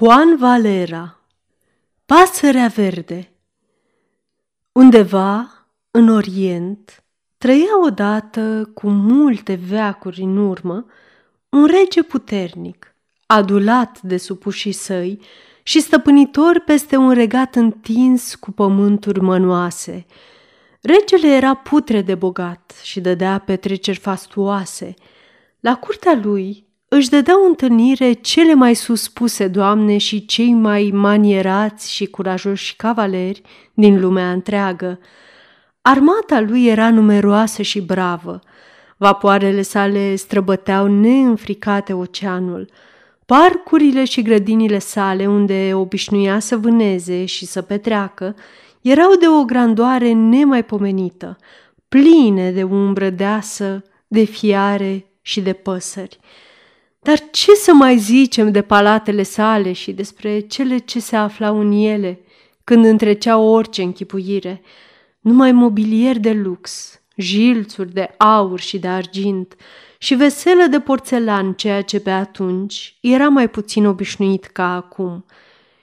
Juan Valera, Pasărea verde. Undeva, în Orient, trăia odată, cu multe veacuri în urmă, un rege puternic, adulat de supușii săi și stăpânitor peste un regat întins cu pământuri mănoase. Regele era putre de bogat și dădea petreceri fastuoase. La curtea lui își dădeau întâlnire cele mai suspuse doamne și cei mai manierați și curajoși cavaleri din lumea întreagă. Armata lui era numeroasă și bravă. Vapoarele sale străbăteau neînfricate oceanul. Parcurile și grădinile sale, unde obișnuia să vâneze și să petreacă, erau de o grandoare nemaipomenită, pline de umbră deasă, de fiare și de păsări. Dar ce să mai zicem de palatele sale și despre cele ce se aflau în ele, când întrecea orice închipuire? Numai mobilier de lux, jilțuri de aur și de argint și veselă de porțelan, ceea ce pe atunci era mai puțin obișnuit ca acum.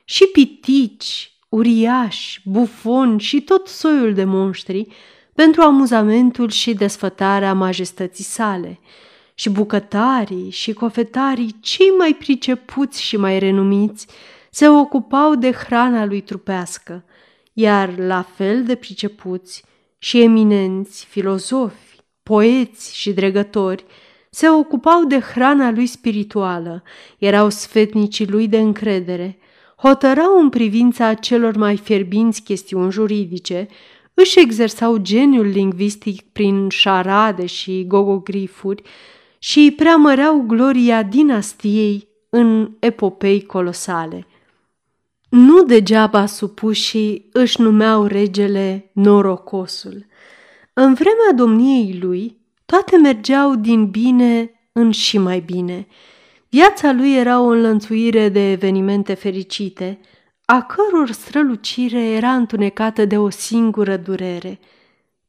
Și pitici, uriași, bufoni și tot soiul de monștri pentru amuzamentul și desfătarea majestății sale. Și bucătarii și cofetarii cei mai pricepuți și mai renumiți se ocupau de hrana lui trupească, iar la fel de pricepuți și eminenți filozofi, poeți și dregători se ocupau de hrana lui spirituală, erau sfetnicii lui de încredere, hotărau în privința celor mai fierbinți chestiuni juridice, își exersau geniul lingvistic prin șarade și gogogrifuri și preamăreau gloria dinastiei în epopei colosale. Nu degeaba supușii își numeau regele norocosul. În vremea domniei lui, toate mergeau din bine în și mai bine. Viața lui era o înlănțuire de evenimente fericite, a căror strălucire era întunecată de o singură durere,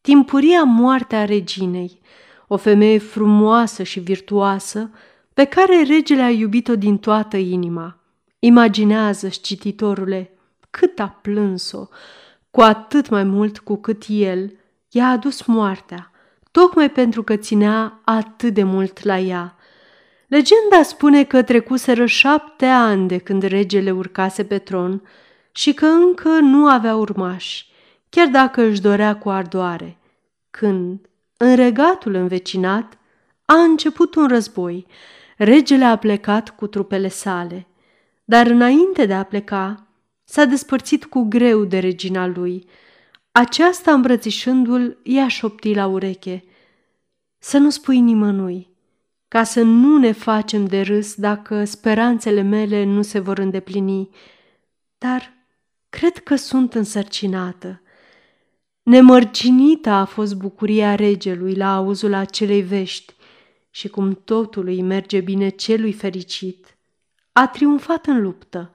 timpuria moartea reginei, o femeie frumoasă și virtuoasă, pe care regele a iubit-o din toată inima. Imaginează-și, cititorule, cât a plâns-o, cu atât mai mult cu cât el i-a adus moartea, tocmai pentru că ținea atât de mult la ea. Legenda spune că trecuseră 7 ani de când regele urcase pe tron și că încă nu avea urmași, chiar dacă își dorea cu ardoare, când, în regatul învecinat, a început un război. Regele a plecat cu trupele sale, dar înainte de a pleca, s-a despărțit cu greu de regina lui. Aceasta, îmbrățișându-l, i-a șoptit la ureche: „Să nu spui nimănui, ca să nu ne facem de râs dacă speranțele mele nu se vor îndeplini, dar cred că sunt însărcinată.” Nemărginită a fost bucuria regelui la auzul acelei vești și cum totul îi merge bine celui fericit, a triumfat în luptă,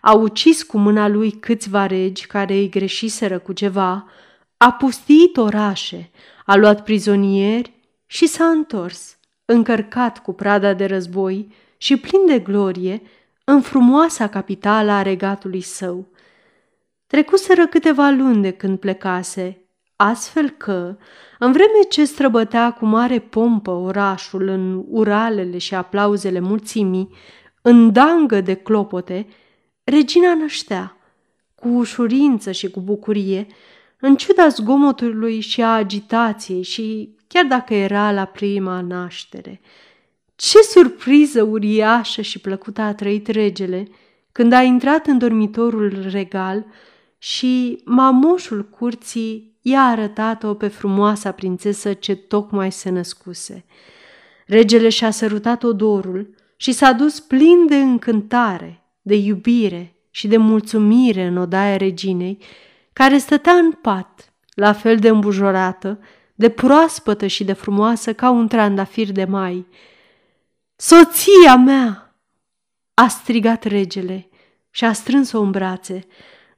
a ucis cu mâna lui câțiva regi care îi greșiseră cu ceva, a pustiit orașe, a luat prizonieri și s-a întors, încărcat cu prada de război și plin de glorie, în frumoasa capitală a regatului său. Trecuseră câteva luni de când plecase, astfel că, în vreme ce străbătea cu mare pompă orașul în uralele și aplauzele mulțimii, în dangă de clopote, regina năștea, cu ușurință și cu bucurie, în ciuda zgomotului și a agitației și chiar dacă era la prima naștere. Ce surpriză uriașă și plăcută a trăit regele când a intrat în dormitorul regal și mamoșul curții i-a arătat-o pe frumoasa prințesă ce tocmai se născuse. Regele și-a sărutat odorul și s-a dus plin de încântare, de iubire și de mulțumire în odaia reginei, care stătea în pat, la fel de îmbujorată, de proaspătă și de frumoasă ca un trandafir de mai. „Soția mea!” a strigat regele și a strâns-o în brațe,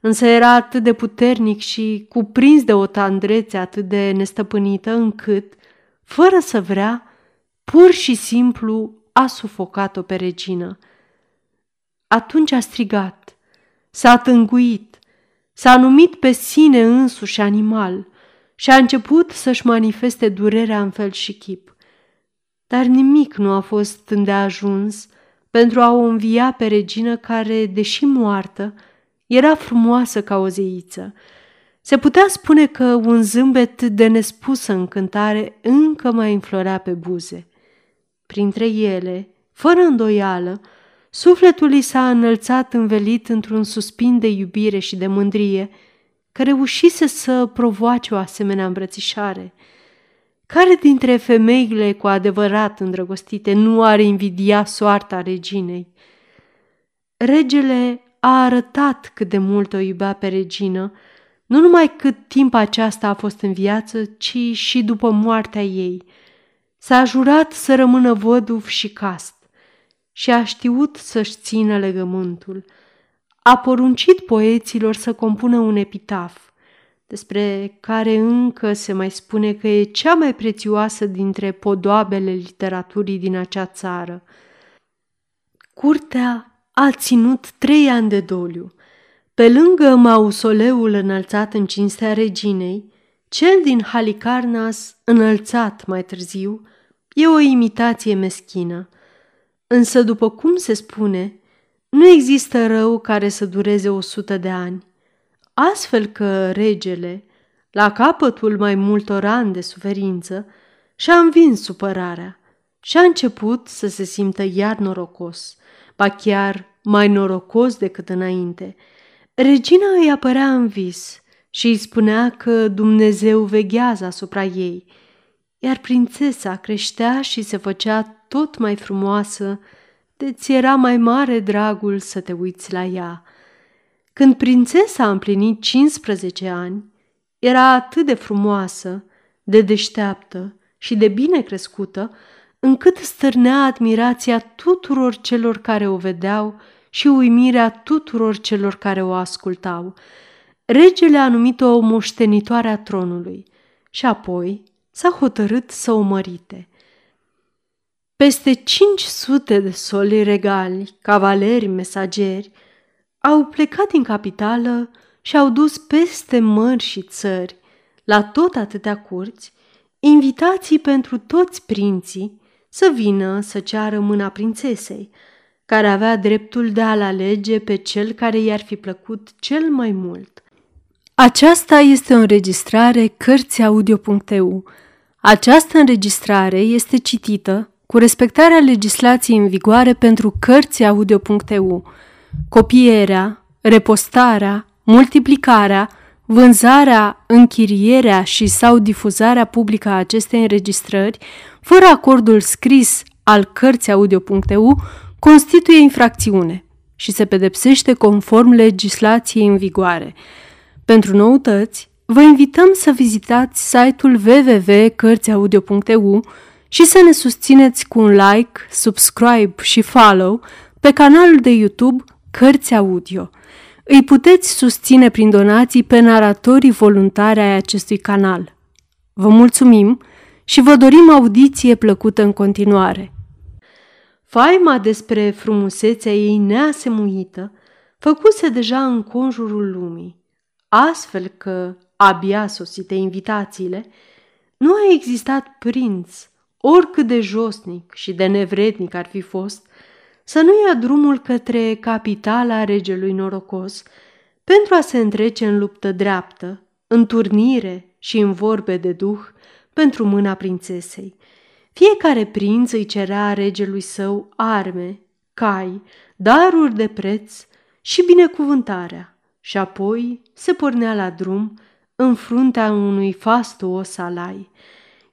însă era atât de puternic și cuprins de o tandrețe atât de nestăpânită încât, fără să vrea, pur și simplu a sufocat-o pe regină. Atunci a strigat, s-a tânguit, s-a numit pe sine însuși animal și a început să-și manifeste durerea în fel și chip. Dar nimic nu a fost îndeajuns pentru a o învia pe regină care, deși moartă, era frumoasă ca o zeiță. Se putea spune că un zâmbet de nespusă încântare încă mai înflorea pe buze. Printre ele, fără îndoială, sufletul i s-a înălțat învelit într-un suspin de iubire și de mândrie, că reușise să provoace o asemenea îmbrățișare. Care dintre femeile cu adevărat îndrăgostite nu ar invidia soarta reginei? Regele a arătat cât de mult o iubea pe regină, nu numai cât timp aceasta a fost în viață, ci și după moartea ei. S-a jurat să rămână văduv și cast și a știut să-și țină legământul. A poruncit poeților să compună un epitaf, despre care încă se mai spune că e cea mai prețioasă dintre podoabele literaturii din acea țară. Curtea a ținut 3 ani de doliu. Pe lângă mausoleul înălțat în cinstea reginei, cel din Halicarnas, înălțat mai târziu, e o imitație meschină. Însă, după cum se spune, nu există rău care să dureze 100 de ani. Astfel că regele, la capătul mai multor ani de suferință, și-a învins supărarea și a început să se simtă iar norocos, ba chiar mai norocos decât înainte. Regina îi apărea în vis și îi spunea că Dumnezeu veghează asupra ei, iar prințesa creștea și se făcea tot mai frumoasă, de ți era mai mare dragul să te uiți la ea. Când prințesa a împlinit 15 ani, era atât de frumoasă, de deșteaptă și de bine crescută, încât stârnea admirația tuturor celor care o vedeau și uimirea tuturor celor care o ascultau. Regele a numit-o o moștenitoare a tronului și apoi s-a hotărât să o mărite. Peste 500 de soli regali, cavaleri, mesageri, au plecat din capitală și au dus peste mări și țări, la tot atâtea curți, invitații pentru toți prinții să vină să ceară mâna prințesei, care avea dreptul de a-l alege pe cel care i-ar fi plăcut cel mai mult. Aceasta este o înregistrare CărțiAudio.eu. Această înregistrare este citită cu respectarea legislației în vigoare pentru CărțiAudio.eu. Copierea, repostarea, multiplicarea, vânzarea, închirierea și sau difuzarea publică a acestei înregistrări, fără acordul scris al CărțiAudio.eu, constituie infracțiune și se pedepsește conform legislației în vigoare. Pentru noutăți, vă invităm să vizitați site-ul www.cărțiaudio.eu și să ne susțineți cu un like, subscribe și follow pe canalul de YouTube Cărți Audio. Îi puteți susține prin donații pe naratorii voluntari ai acestui canal. Vă mulțumim și vă dorim audiție plăcută în continuare. Faima despre frumusețea ei neasemuită făcuse deja în conjurul lumii, astfel că, abia sosite invitațiile, nu a existat prinț, oricât de josnic și de nevrednic ar fi fost, să nu ia drumul către capitala regelui norocos pentru a se întrece în luptă dreaptă, în turnire și în vorbe de duh pentru mâna prințesei. Fiecare prinț îi cerea regelui său arme, cai, daruri de preț și binecuvântarea și apoi se pornea la drum în fruntea unui fastuos alai.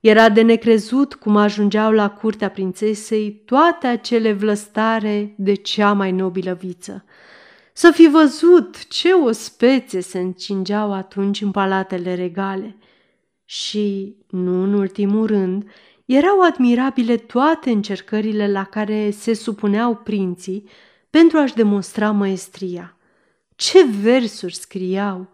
Era de necrezut cum ajungeau la curtea prințesei toate acele vlăstare de cea mai nobilă viță. Să fi văzut ce ospețe se încingeau atunci în palatele regale. Și, nu în ultimul rând, erau admirabile toate încercările la care se supuneau prinții pentru a-și demonstra măestria. Ce versuri scriau,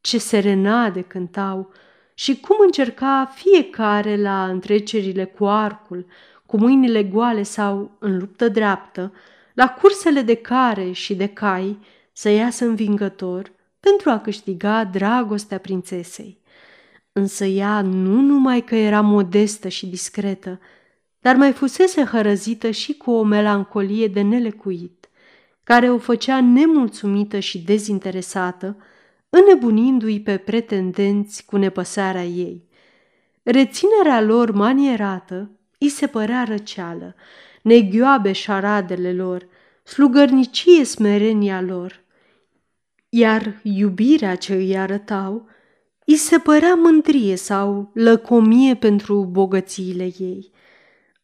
ce serenade cântau, și cum încerca fiecare la întrecerile cu arcul, cu mâinile goale sau în luptă dreaptă, la cursele de care și de cai să iasă învingător pentru a câștiga dragostea prințesei. Însă ea nu numai că era modestă și discretă, dar mai fusese hărăzită și cu o melancolie de nelecuit, care o făcea nemulțumită și dezinteresată, înnebunindu-i pe pretendenți cu nepăsarea ei. Reținerea lor manierată îi se părea răceală, neghioabe șaradele lor, slugărnicie smerenia lor, iar iubirea ce îi arătau îi se părea mândrie sau lăcomie pentru bogățiile ei.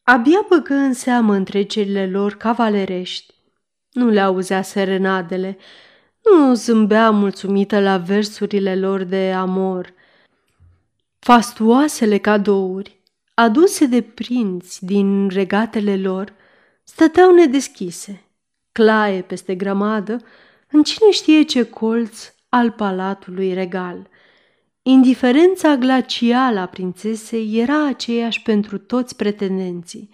Abia băgă în seamă întrecerile lor cavalerești. Nu le auzea serenadele, nu zâmbea mulțumită la versurile lor de amor. Fastuoasele cadouri, aduse de prinți din regatele lor, stăteau nedeschise, claie peste grămadă, în cine știe ce colț al palatului regal. Indiferența glacială a prințesei era aceeași pentru toți pretendenții,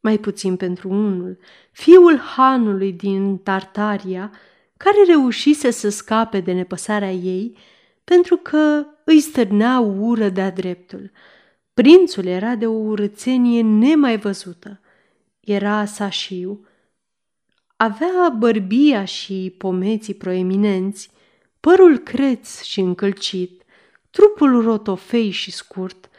mai puțin pentru unul, fiul hanului din Tartaria, care reușise să scape de nepăsarea ei, pentru că îi stârnea ură de-a dreptul. Prințul era de o urățenie nemai văzută. Era sașiu, avea bărbia și pomeții proeminenți, părul creț și încălcit, trupul rotofei și scurt,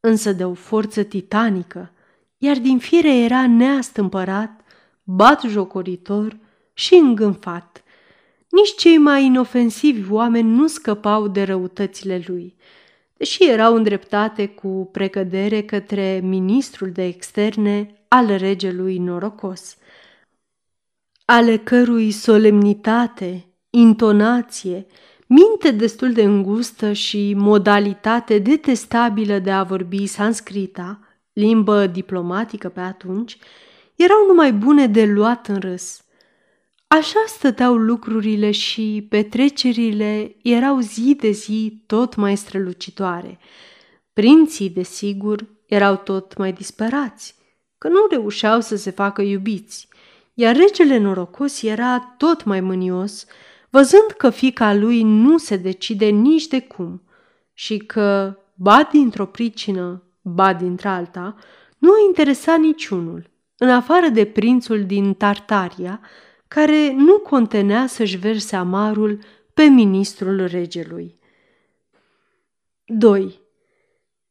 însă de o forță titanică, iar din fire era neastâmpărat, batjocoritor și îngânfat. Nici cei mai inofensivi oameni nu scăpau de răutățile lui, deși erau îndreptate cu precădere către ministrul de externe al regelui norocos, ale cărui solemnitate, intonație, minte destul de îngustă și modalitate detestabilă de a vorbi sanscrita, limbă diplomatică pe atunci, erau numai bune de luat în râs. Așa stăteau lucrurile și petrecerile erau zi de zi tot mai strălucitoare. Prinții, desigur, erau tot mai disperați, că nu reușeau să se facă iubiți, iar regele norocos era tot mai mânios, văzând că fiica lui nu se decide nici de cum și că, ba dintr-o pricină, ba dintr-alta, nu a interesat niciunul, în afară de prințul din Tartaria, care nu contenea să-și verse amarul pe ministrul regelui. 2.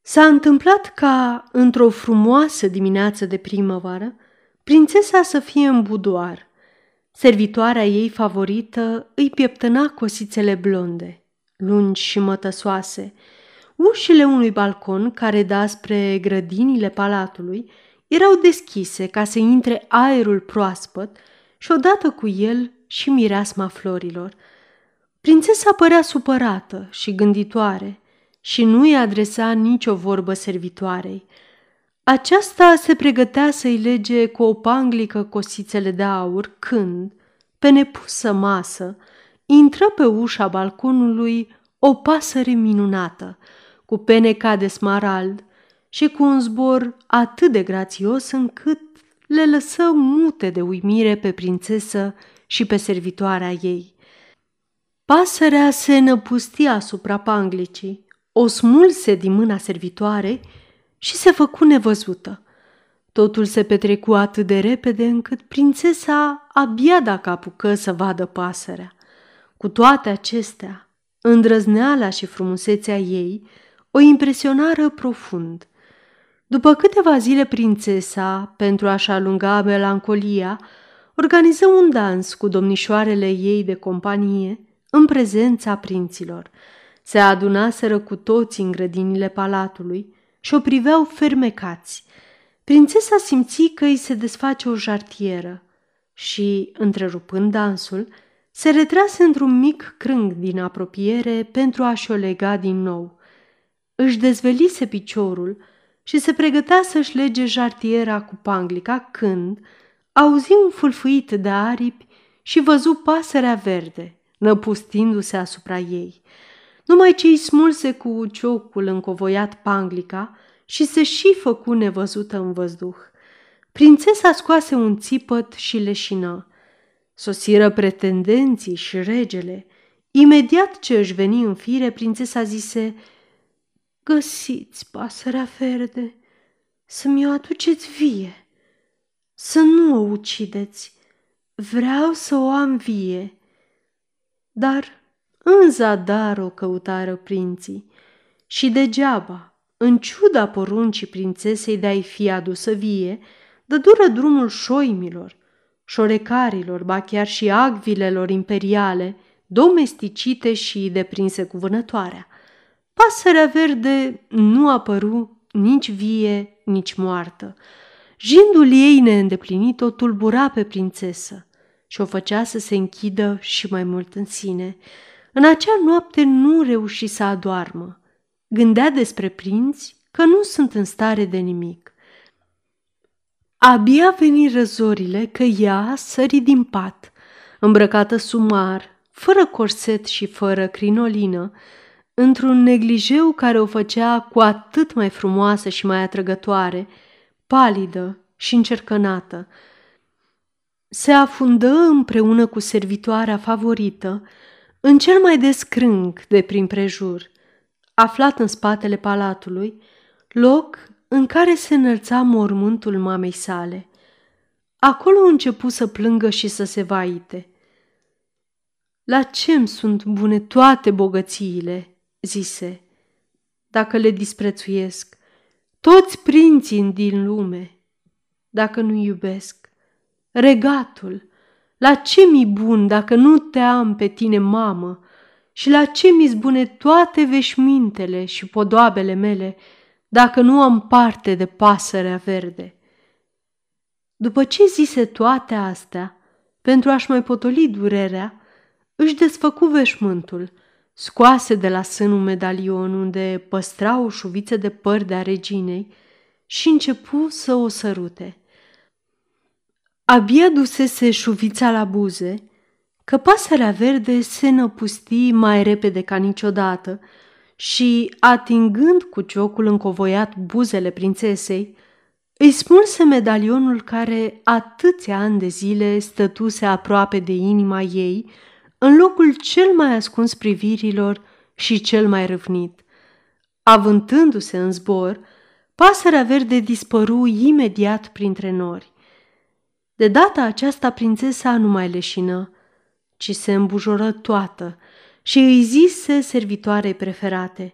S-a întâmplat ca, într-o frumoasă dimineață de primăvară, prințesa să fie în budoar. Servitoarea ei favorită îi pieptăna cosițele blonde, lungi și mătăsoase. Ușile unui balcon care da spre grădinile palatului erau deschise ca să intre aerul proaspăt și odată cu el și mireasma florilor. Prințesa părea supărată și gânditoare și nu-i adresa nicio vorbă servitoarei. Aceasta se pregătea să-i lege cu o panglică cosițele de aur când, pe nepusă masă, intră pe ușa balconului o pasăre minunată, cu peneca de smarald și cu un zbor atât de grațios încât le lăsă mute de uimire pe prințesă și pe servitoarea ei. Pasărea se năpustia asupra panglicii, o smulse din mâna servitoarei și se făcu nevăzută. Totul se petrecu atât de repede încât prințesa abia dacă apucă să vadă pasărea. Cu toate acestea, îndrăzneala și frumusețea ei o impresionară profund. După câteva zile, prințesa, pentru a-și alunga melancolia, organiză un dans cu domnișoarele ei de companie în prezența prinților. Se adunaseră cu toți în grădinile palatului și o priveau fermecați. Prințesa simți că îi se desface o jartieră și, întrerupând dansul, se retrase într-un mic crâng din apropiere pentru a-și o lega din nou. Își dezvelise piciorul și se pregătea să-și lege jartiera cu panglica când auzi un fulfuit de aripi și văzu pasărea verde, năpustindu-se asupra ei. Numai ce îi smulse cu ciocul încovoiat panglica și se și făcu nevăzută în văzduh. Prințesa scoase un țipăt și leșină. Sosiră pretendenții și regele. Imediat ce își veni în fire, prințesa zise: „Găsiți pasărea verde, să-mi o aduceți vie, să nu o ucideți, vreau să o am vie." Dar în zadar o căutară prinții și degeaba, în ciuda poruncii prințesei de a-i fi adusă vie, dădură drumul șoimilor, șorecarilor, ba chiar și agvilelor imperiale, domesticite și deprinse cu vânătoarea. Pasărea verde nu apăru nici vie, nici moartă. Jindul ei neîndeplinit o tulbura pe prințesă și o făcea să se închidă și mai mult în sine. În acea noapte nu reuși să adoarmă. Gândea despre prinți că nu sunt în stare de nimic. Abia veni răzorile că ea sări din pat, îmbrăcată sumar, fără corset și fără crinolină, într-un neglijeu care o făcea cu atât mai frumoasă și mai atrăgătoare, palidă și încercănată. Se afundă împreună cu servitoarea favorită în cel mai des crâng de prin prejur, aflat în spatele palatului, loc în care se înălța mormântul mamei sale. Acolo începu să plângă și să se vaite. „La ce-mi sunt bune toate bogățiile?" zise, „dacă le disprețuiesc, toți prinții din lume, dacă nu iubesc, regatul, la ce mi-i bun dacă nu te am pe tine, mamă, și la ce mi-s bune toate veșmintele și podoabele mele, dacă nu am parte de pasărea verde?" După ce zise toate astea, pentru a-și mai potoli durerea, își desfăcu veșmântul, scoase de la sân un medalion unde păstra o șuviță de păr de-a reginei și începu să o sărute. Abia dusese șuvița la buze, că pasărea verde se năpusti mai repede ca niciodată și, atingând cu ciocul încovoiat buzele prințesei, îi smulse medalionul care atâția ani de zile stătuse aproape de inima ei, în locul cel mai ascuns privirilor și cel mai râvnit. Avântându-se în zbor, pasărea verde dispăru imediat printre nori. De data aceasta prințesa nu mai leșină, ci se îmbujoră toată și îi zise servitoarei preferate: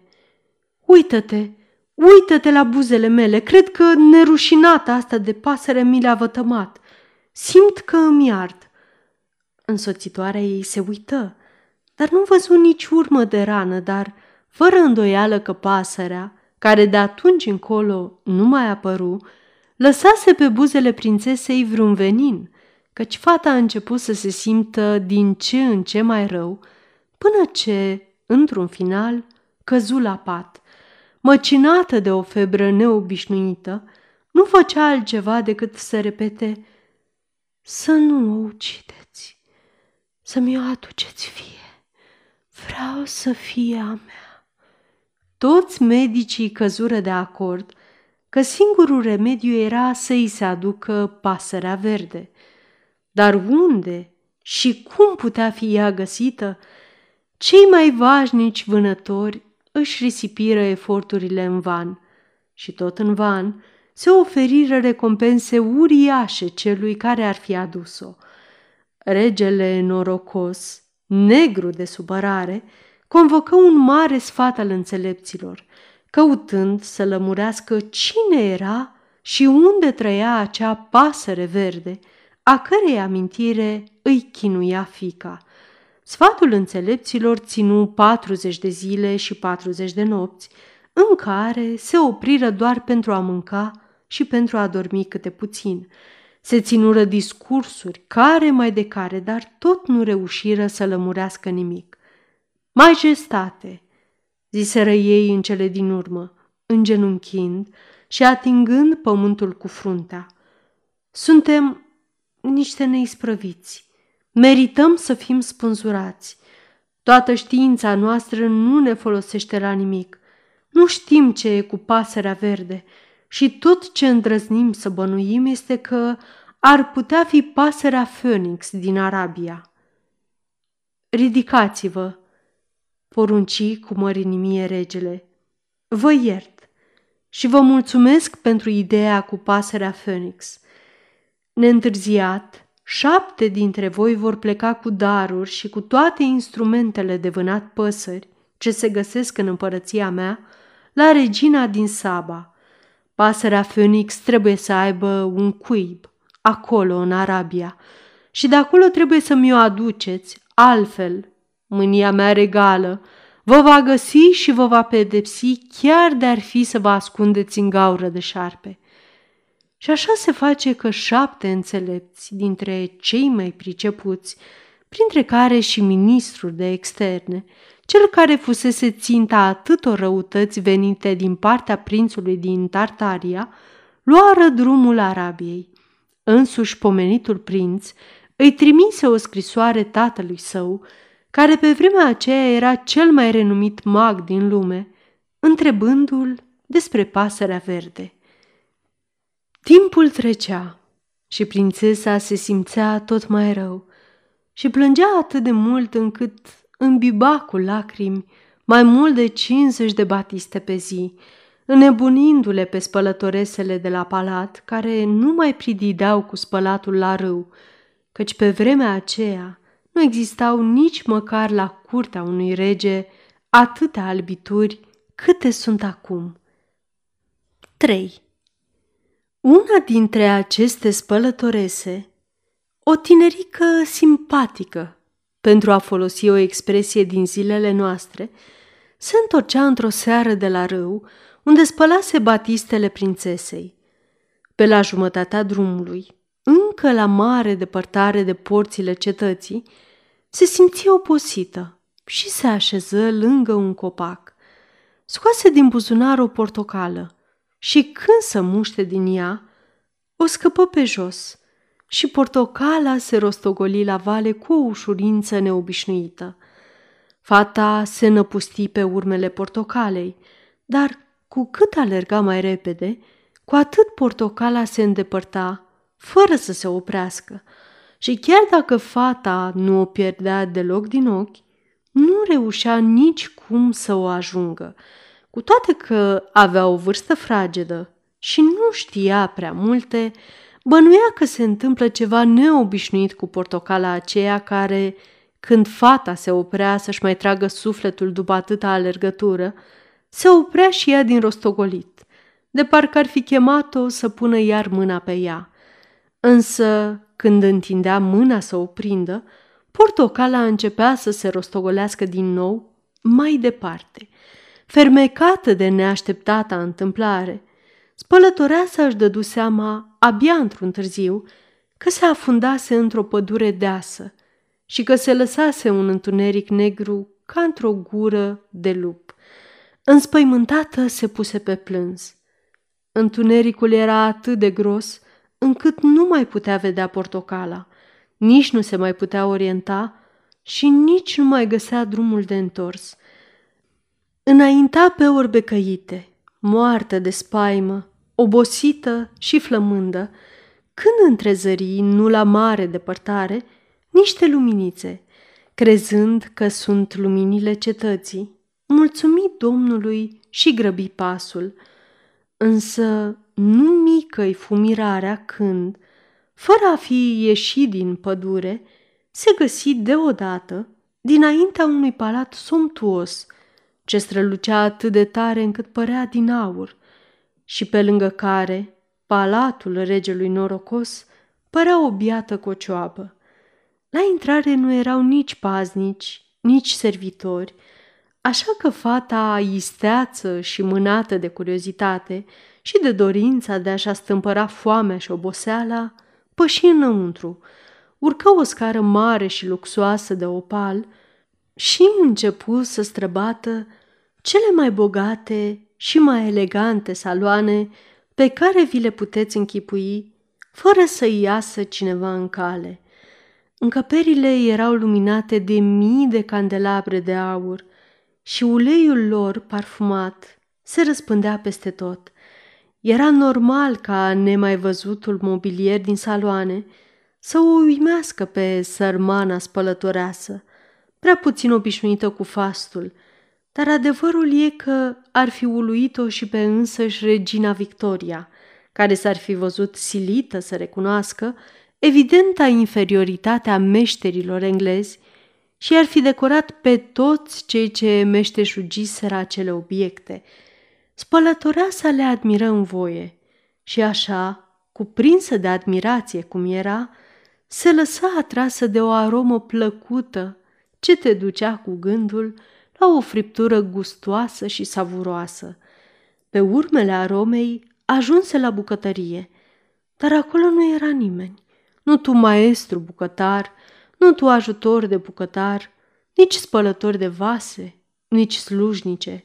„Uită-te, uită-te la buzele mele, cred că nerușinata asta de pasăre mi le-a vătămat, simt că îmi ard." Însoțitoarea ei se uită, dar nu văzu nici urmă de rană, dar fără îndoială că pasărea, care de atunci încolo nu mai apăru, lăsase pe buzele prințesei vreun venin, căci fata a început să se simtă din ce în ce mai rău, până ce, într-un final, căzu la pat. Măcinată de o febră neobișnuită, nu făcea altceva decât să repete: „Să nu o ucideți, să mi-o aduceți vie, vreau să fie a mea." Toți medicii căzură de acord că singurul remediu era să-i se aducă pasărea verde. Dar unde și cum putea fi ea găsită? Cei mai vașnici vânători își risipiră eforturile în van și tot în van se oferiră recompense uriașe celui care ar fi adus-o. Regele norocos, negru de supărare, convocă un mare sfat al înțelepților, căutând să lămurească cine era și unde trăia acea pasăre verde, a cărei amintire îi chinuia fica. Sfatul înțelepților ținu 40 de zile și 40 de nopți, în care se opriră doar pentru a mânca și pentru a dormi câte puțin. Se ținură discursuri care mai de care, dar tot nu reușiră să lămurească nimic. „Majestate!" ziseră ei în cele din urmă, îngenunchind și atingând pământul cu fruntea, „suntem niște neisprăviți, merităm să fim spânzurați. Toată știința noastră nu ne folosește la nimic. Nu știm ce e cu pasărea verde și tot ce îndrăznim să bănuim este că ar putea fi pasărea Fönix din Arabia. Ridicați-vă, porunci cu mărinimie regele. Vă iert și vă mulțumesc pentru ideea cu pasărea Fönix. Neîntârziat, 7 dintre voi vor pleca cu daruri și cu toate instrumentele de vânat păsări ce se găsesc în împărăția mea la regina din Saba. Pasărea Fönix trebuie să aibă un cuib acolo în Arabia și de acolo trebuie să mi-o aduceți, altfel mânia mea regală vă va găsi și vă va pedepsi, chiar de-ar fi să vă ascundeți în gaură de șarpe. Și așa se face că 7 înțelepți dintre cei mai pricepuți, printre care și ministrul de externe, cel care fusese ținta atâtor răutăți venite din partea prințului din Tartaria, luară drumul Arabiei. Însuși pomenitul prinț îi trimise o scrisoare tatălui său, care pe vremea aceea era cel mai renumit mag din lume, întrebându-l despre pasărea verde. Timpul trecea și prințesa se simțea tot mai rău și plângea atât de mult încât îmbiba cu lacrimi mai mult de 50 de batiste pe zi, înnebunindu-le pe spălătoresele de la palat, care nu mai pridideau cu spălatul la râu, căci pe vremea aceea nu existau nici măcar la curtea unui rege atâtea albituri câte sunt acum. 3. Una dintre aceste spălătorese, o tinerică simpatică, pentru a folosi o expresie din zilele noastre, se întorcea într-o seară de la râu, unde spălase batistele prințesei. Pe la jumătatea drumului, încă la mare depărtare de porțile cetății, se simți obosită și se așeză lângă un copac. Scoase din buzunar o portocală și, când se muște din ea, o scăpă pe jos și portocala se rostogoli la vale cu o ușurință neobișnuită. Fata se năpusti pe urmele portocalei, dar cu cât alerga mai repede, cu atât portocala se îndepărta, fără să se oprească, și chiar dacă fata nu o pierdea deloc din ochi, nu reușea nici cum să o ajungă, cu toate că avea o vârstă fragedă și nu știa prea multe, bănuia că se întâmplă ceva neobișnuit cu portocala aceea care, când fata se oprea să-și mai tragă sufletul după atâta alergătură, se oprea și ea din rostogolit, de parcă ar fi chemat-o să pună iar mâna pe ea. Însă, când întindea mâna să o prindă, portocala începea să se rostogolească din nou mai departe. Fermecată de neașteptata întâmplare, spălătoreasa își dădu seama abia într-un târziu că se afundase într-o pădure deasă și că se lăsase un întuneric negru ca într-o gură de lup. Înspăimântată se puse pe plâns. Întunericul era atât de gros încât nu mai putea vedea portocala, nici nu se mai putea orienta și nici nu mai găsea drumul de întors. Înainta pe orbecăite, moartă de spaimă, obosită și flămândă, când întrezării, nu la mare depărtare, niște luminițe, crezând că sunt luminile cetății, mulțumi Domnului și grăbi pasul. Însă nu mică-i fu mirarea când, fără a fi ieșit din pădure, se găsi deodată dinaintea unui palat somptuos, ce strălucea atât de tare încât părea din aur, și pe lângă care palatul regelui norocos părea o biată cocioabă. La intrare nu erau nici paznici, nici servitori, așa că fata, isteață și mânată de curiozitate și de dorința de a-și astâmpăra foamea și oboseala, păși înăuntru, urcă o scară mare și luxoasă de opal și începu să străbată cele mai bogate și mai elegante saloane pe care vi le puteți închipui, fără să-i iasă cineva în cale. Încăperile erau luminate de mii de candelabre de aur și uleiul lor parfumat se răspândea peste tot, Era normal ca nemaivăzutul mobilier din saloane să o uimească pe sărmana spălătoreasă, prea puțin obișnuită cu fastul, dar adevărul e că ar fi uluit-o și pe însăși regina Victoria, care s-ar fi văzut silită să recunoască evidenta inferioritatea meșterilor englezi și ar fi decorat pe toți cei ce meșteșugiseră acele obiecte. Spălătoreasa le admiră în voie și așa, cuprinsă de admirație cum era, se lăsa atrasă de o aromă plăcută ce te ducea cu gândul la o friptură gustoasă și savuroasă. Pe urmele aromei ajunse la bucătărie, dar acolo nu era nimeni. Nu tu maestru bucătar, nu tu ajutor de bucătar, nici spălător de vase, nici slujnice.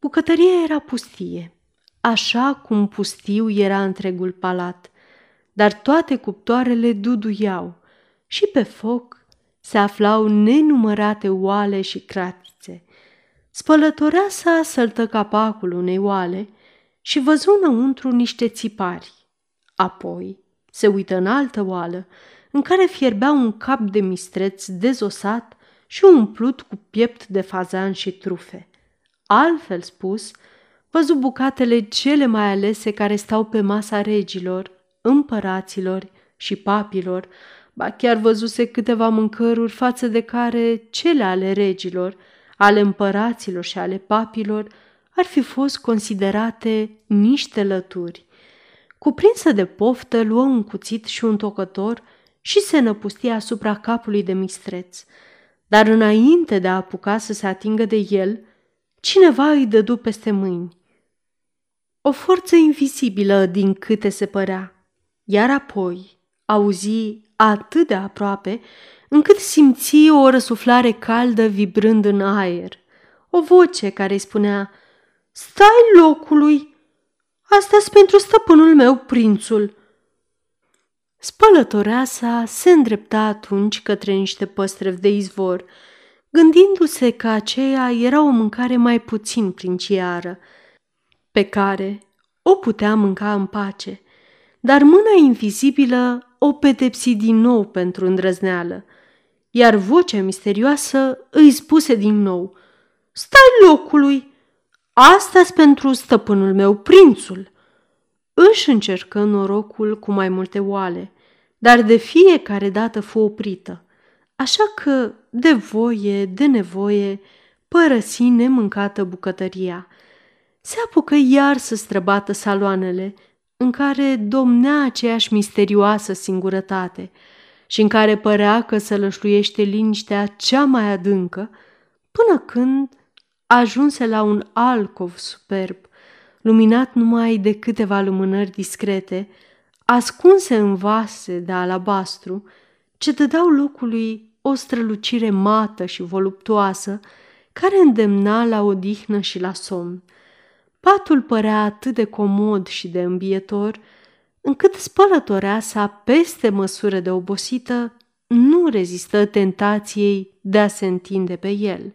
Bucătăria era pustie, așa cum pustiu era întregul palat, dar toate cuptoarele duduiau și pe foc se aflau nenumărate oale și cratițe. Spălătoreasa săltă capacul unei oale și văzu înăuntru niște țipari. Apoi se uită în altă oală, în care fierbea un cap de mistreț dezosat și umplut cu piept de fazan și trufe. Altfel spus, văzu bucatele cele mai alese care stau pe masa regilor, împăraților și papilor, ba chiar văzuse câteva mâncăruri față de care cele ale regilor, ale împăraților și ale papilor ar fi fost considerate niște lături. Cuprinsă de poftă, luă un cuțit și un tocător și se năpustie asupra capului de mistreț. Dar înainte de a apuca să se atingă de el, cineva îi dădu peste mâini. O forță invizibilă din câte se părea, iar apoi auzi atât de aproape, încât simți o răsuflare caldă vibrând în aer. O voce care îi spunea: "Stai locului! Asta-s pentru stăpânul meu, prințul!" Spălătoreasa se îndrepta atunci către niște păstrăvi de izvor, gândindu-se că aceea era o mâncare mai puțin princiară, pe care o putea mânca în pace. Dar mâna invizibilă o pedepsi din nou pentru îndrăzneală, iar vocea misterioasă îi spuse din nou: "Stai locului! Asta-s pentru stăpânul meu, prințul!" Își încercă norocul cu mai multe oale, dar de fiecare dată fu oprită, așa că, de voie, de nevoie, părăsi nemâncată bucătăria. Se apucă iar să străbată saloanele, în care domnea aceeași misterioasă singurătate și în care părea că sălășluiește liniștea cea mai adâncă, până când ajunse la un alcov superb, luminat numai de câteva lumânări discrete, ascunse în vase de alabastru, ce dădeau locului o strălucire mată și voluptuoasă, care îndemna la odihnă și la somn. Patul părea atât de comod și de îmbietor, încât spălătoreasa, peste măsură de obosită, nu rezistă tentației de a se întinde pe el.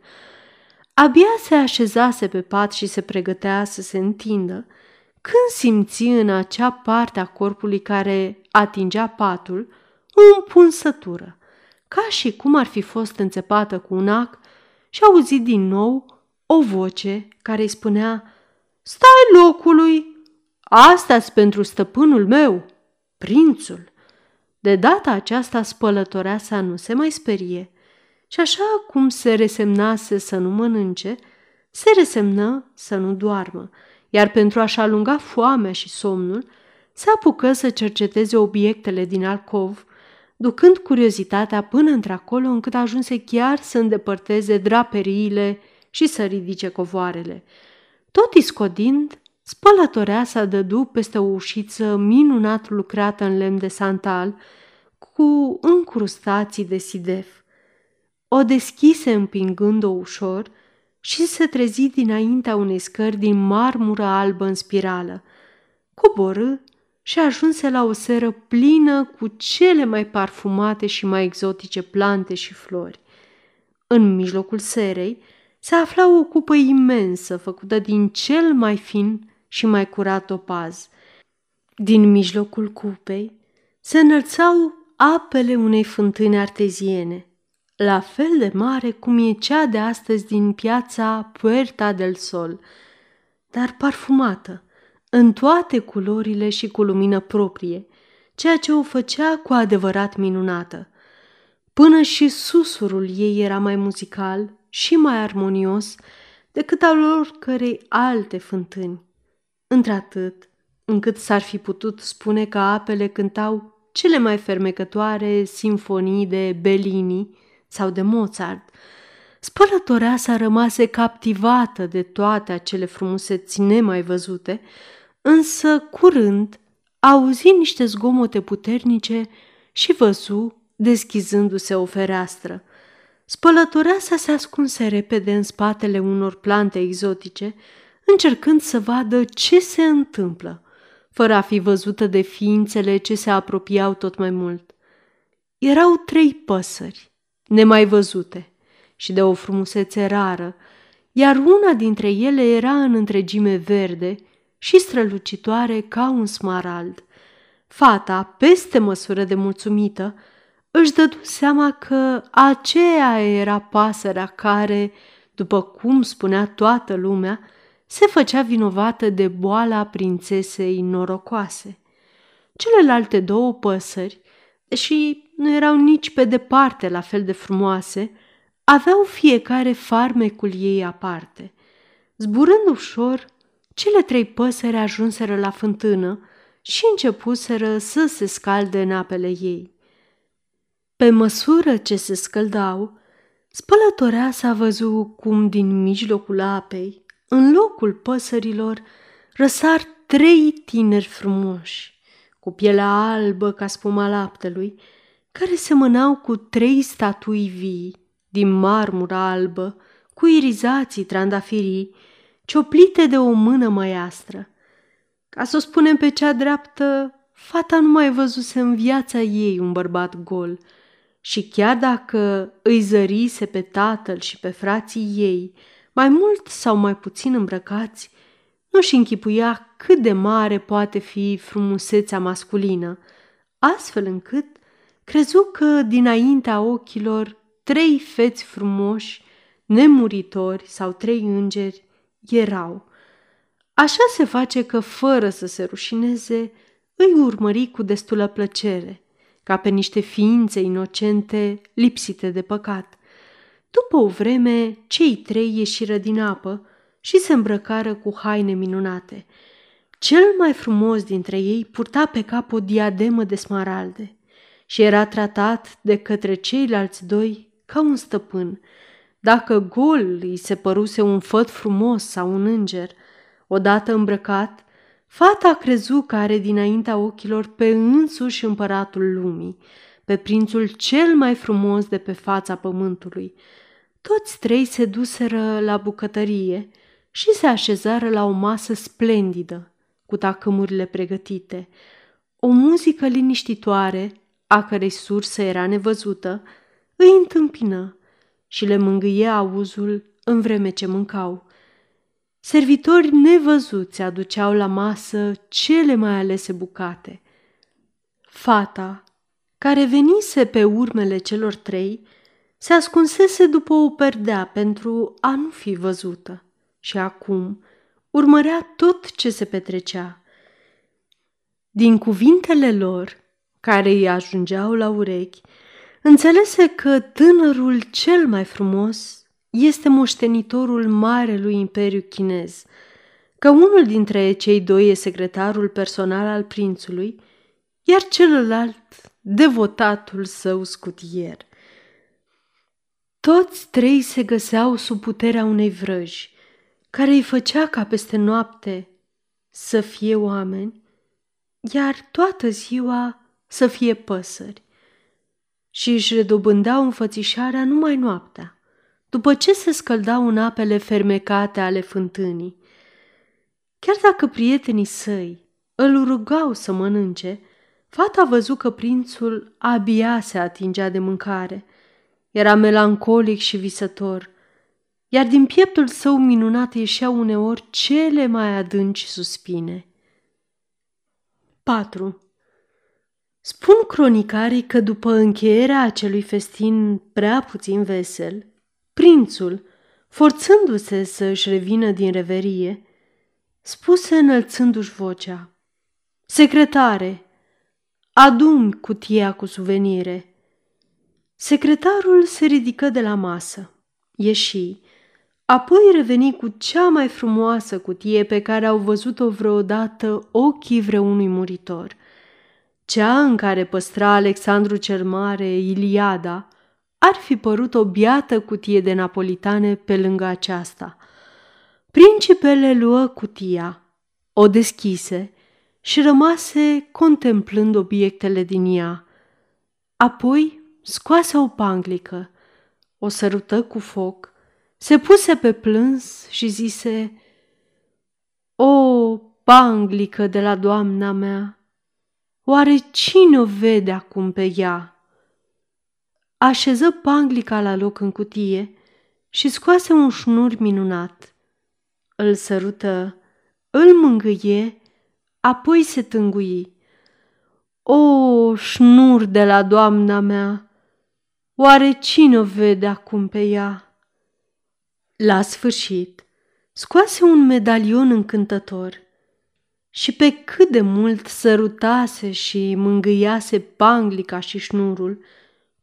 Abia se așezase pe pat și se pregătea să se întindă, când simți în acea parte a corpului care atingea patul o împunsătură, ca și cum ar fi fost înțepată cu un ac, și auzi din nou o voce care îi spunea: "Stai locului! Asta-s pentru stăpânul meu, prințul!" De data aceasta spălătoreasa nu se mai sperie și așa cum se resemnase să nu mănânce, se resemnă să nu doarmă, iar pentru a-și alunga foamea și somnul, se apucă să cerceteze obiectele din alcov, ducând curiozitatea până într-acolo încât ajunse chiar să îndepărteze draperiile și să ridice covoarele. Tot iscodind, spălătoreasa dădu peste o ușiță minunat lucrată în lemn de santal, cu încrustații de sidef. O deschise împingând-o ușor și se trezi dinaintea unei scări din marmură albă în spirală. Coborâ și ajunse la o seră plină cu cele mai parfumate și mai exotice plante și flori. În mijlocul serei se afla o cupă imensă, făcută din cel mai fin și mai curat opaz. Din mijlocul cupei se înălțau apele unei fântâni arteziene, la fel de mare cum e cea de astăzi din piața Puerta del Sol, dar parfumată, în toate culorile și cu lumină proprie, ceea ce o făcea cu adevărat minunată. Până și susurul ei era mai muzical și mai armonios decât al oricărei alte fântâni, într-atât încât s-ar fi putut spune că apele cântau cele mai fermecătoare simfonii de Bellini sau de Mozart. Spălătoreasa rămase captivată de toate acele frumuseți nemai văzute, însă curând auzi niște zgomote puternice și văzu deschizându-se o fereastră. Spălătoreasa se ascunse repede în spatele unor plante exotice, încercând să vadă ce se întâmplă, fără a fi văzută de ființele ce se apropiau tot mai mult. Erau 3 păsări, nemai văzute și de o frumusețe rară, iar una dintre ele era în întregime verde și strălucitoare ca un smarald. Fata, peste măsură de mulțumită, își dădu seama că aceea era pasărea care, după cum spunea toată lumea, se făcea vinovată de boala prințesei norocoase. Celelalte 2 păsări, deși nu erau nici pe departe la fel de frumoase, aveau fiecare farmecul ei aparte. Zburând ușor, cele 3 păsări ajunseră la fântână și începuseră să se scalde în apele ei. Pe măsură ce se scăldau, spălătoreasa a văzut cum din mijlocul apei, în locul păsărilor, răsar 3 tineri frumoși, cu pielea albă ca spuma laptelui, care semănau cu 3 statui vii, din marmură albă, cu irizații trandafirii, cioplite de o mână măiastră. Ca să o spunem pe cea dreaptă, fata nu mai văzuse în viața ei un bărbat gol, și chiar dacă îi zărise pe tatăl și pe frații ei, mai mult sau mai puțin îmbrăcați, nu-și închipuia cât de mare poate fi frumusețea masculină, astfel încât crezu că dinaintea ochilor 3 feți frumoși, nemuritori sau 3 îngeri erau. Așa se face că, fără să se rușineze, îi urmări cu destulă plăcere, ca pe niște ființe inocente lipsite de păcat. După o vreme, cei 3 ieșiră din apă și se îmbrăcară cu haine minunate. Cel mai frumos dintre ei purta pe cap o diademă de smaralde și era tratat de către ceilalți 2 ca un stăpân. Dacă gol îi se păruse un făt frumos sau un înger, odată îmbrăcat, fata a crezut că are dinaintea ochilor pe însuși împăratul lumii, pe prințul cel mai frumos de pe fața pământului. Toți 3 se duseră la bucătărie și se așezară la o masă splendidă, cu tacâmurile pregătite. O muzică liniștitoare, a cărei sursă era nevăzută, îi întâmpină și le mângâie auzul în vreme ce mâncau. Servitori nevăzuți aduceau la masă cele mai alese bucate. Fata, care venise pe urmele celor 3, se ascunsese după o perdea pentru a nu fi văzută și acum urmărea tot ce se petrecea. Din cuvintele lor, care îi ajungeau la urechi, înțelese că tânărul cel mai frumos este moștenitorul marelui imperiu chinez, că unul dintre cei 2 e secretarul personal al prințului, iar celălalt devotatul său scutier. Toți 3 se găseau sub puterea unei vrăji, care îi făcea ca peste noapte să fie oameni, iar toată ziua să fie păsări, și își redobândeau înfățișarea numai noaptea, după ce se scăldau în apele fermecate ale fântânii. Chiar dacă prietenii săi îl rugau să mănânce, fata văzu că prințul abia se atingea de mâncare. Era melancolic și visător. iar din pieptul său minunat ieșeau uneori cele mai adânci suspine. 4. Spun cronicarii că după încheierea acelui festin prea puțin vesel, prințul, forțându-se să își revină din reverie, spuse înălțându-și vocea: "Secretare, adu-mi cutia cu suvenire." Secretarul se ridică de la masă, ieși, apoi reveni cu cea mai frumoasă cutie pe care au văzut-o vreodată ochii vreunui muritor, cea în care păstra Alexandru cel Mare Iliada. Ar fi părut o biată cutie de napolitane pe lângă aceasta. Principele luă cutia, o deschise și rămase contemplând obiectele din ea. Apoi scoase o panglică, o sărută cu foc, se puse pe plâns și zise: "O, panglică de la doamna mea, oare cine o vede acum pe ea?" Așeză panglica la loc în cutie și scoase un șnur minunat. Îl sărută, îl mângâie, apoi se tângui: "O, șnur de la doamna mea, oare cine o vede acum pe ea?" La sfârșit, scoase un medalion încântător și pe cât de mult sărutase și mângâiase panglica și șnurul,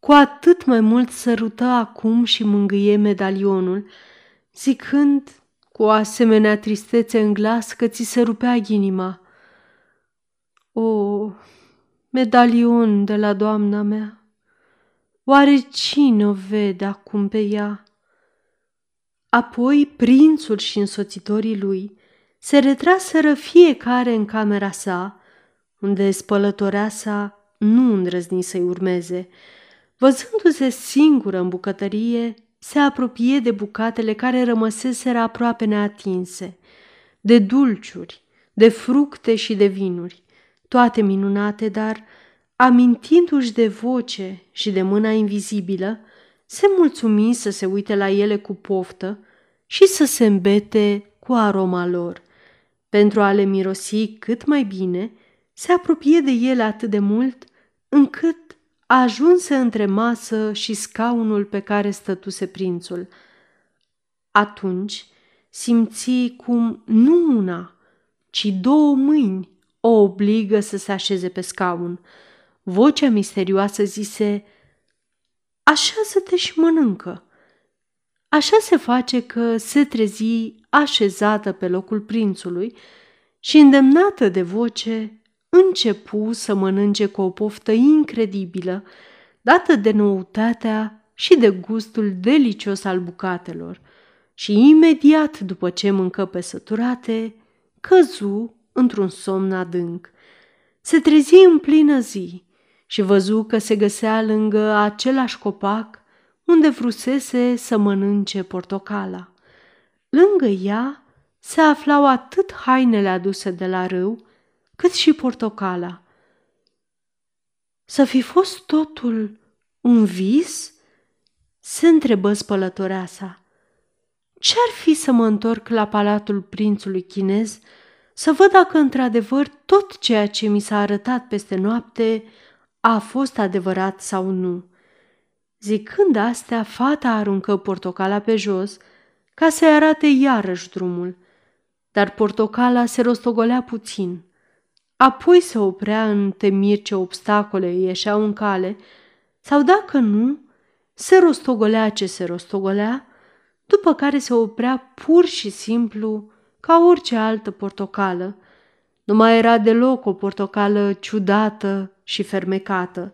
cu atât mai mult sărută acum și mângâie medalionul, zicând cu asemenea tristețe în glas că ți se rupea inima: "O, medalion de la doamna mea, oare cine o vede acum pe ea?" Apoi prințul și însoțitorii lui se retraseră fiecare în camera sa, unde spălătoarea sa nu îndrăzni să-i urmeze. Văzându-se singură în bucătărie, se apropie de bucatele care rămăseseră aproape neatinse, de dulciuri, de fructe și de vinuri, toate minunate, dar, amintindu-și de voce și de mâna invizibilă, se mulțumi să se uite la ele cu poftă și să se îmbete cu aroma lor. Pentru a le mirosi cât mai bine, se apropie de ele atât de mult încât ajunse între masă și scaunul pe care stătuse prințul. Atunci simți cum nu una, ci două mâini o obligă să se așeze pe scaun. Vocea misterioasă zise: "Așează-te și mănâncă." Așa se face că se trezi așezată pe locul prințului și, îndemnată de voce, începu să mănânce cu o poftă incredibilă, dată de noutatea și de gustul delicios al bucatelor, și imediat după ce mâncă pe săturate, căzu într-un somn adânc. Se trezi în plină zi și văzu că se găsea lângă același copac unde vrusese să mănânce portocala. Lângă ea se aflau atât hainele aduse de la râu, cât și portocala. Să fi fost totul un vis? Se întrebă spălătoarea sa. Ce-ar fi să mă întorc la palatul prințului chinez, să văd dacă într-adevăr tot ceea ce mi s-a arătat peste noapte a fost adevărat sau nu? Zicând astea, fata aruncă portocala pe jos ca să-i arate iarăși drumul, dar portocala se rostogolea puțin. Apoi se oprea în temir ce obstacole ieșeau în cale, sau dacă nu, se rostogolea ce se rostogolea, după care se oprea pur și simplu ca orice altă portocală. Nu mai era deloc o portocală ciudată și fermecată.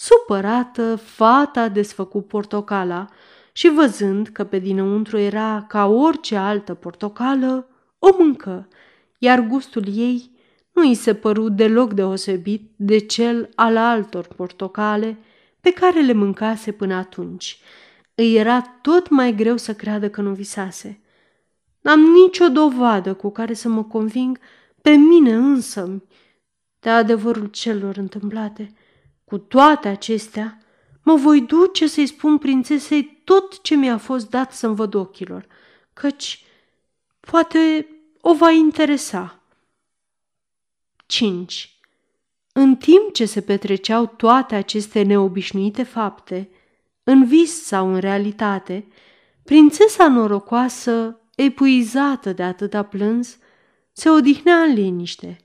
Supărată, fata desfăcu portocala și, văzând că pe dinăuntru era ca orice altă portocală, o mâncă, iar gustul ei nu i se păru deloc deosebit de cel al altor portocale pe care le mâncase până atunci. Îi era tot mai greu să creadă că nu visase. "N-am nicio dovadă cu care să mă conving pe mine însămi de adevărul celor întâmplate. Cu toate acestea, Mă voi duce să-i spun prințesei tot ce mi-a fost dat să-mi văd ochilor, căci poate o va interesa. 5. În timp ce se petreceau toate aceste neobișnuite fapte, în vis sau în realitate, prințesa norocoasă, epuizată de atâta plâns, se odihnea în liniște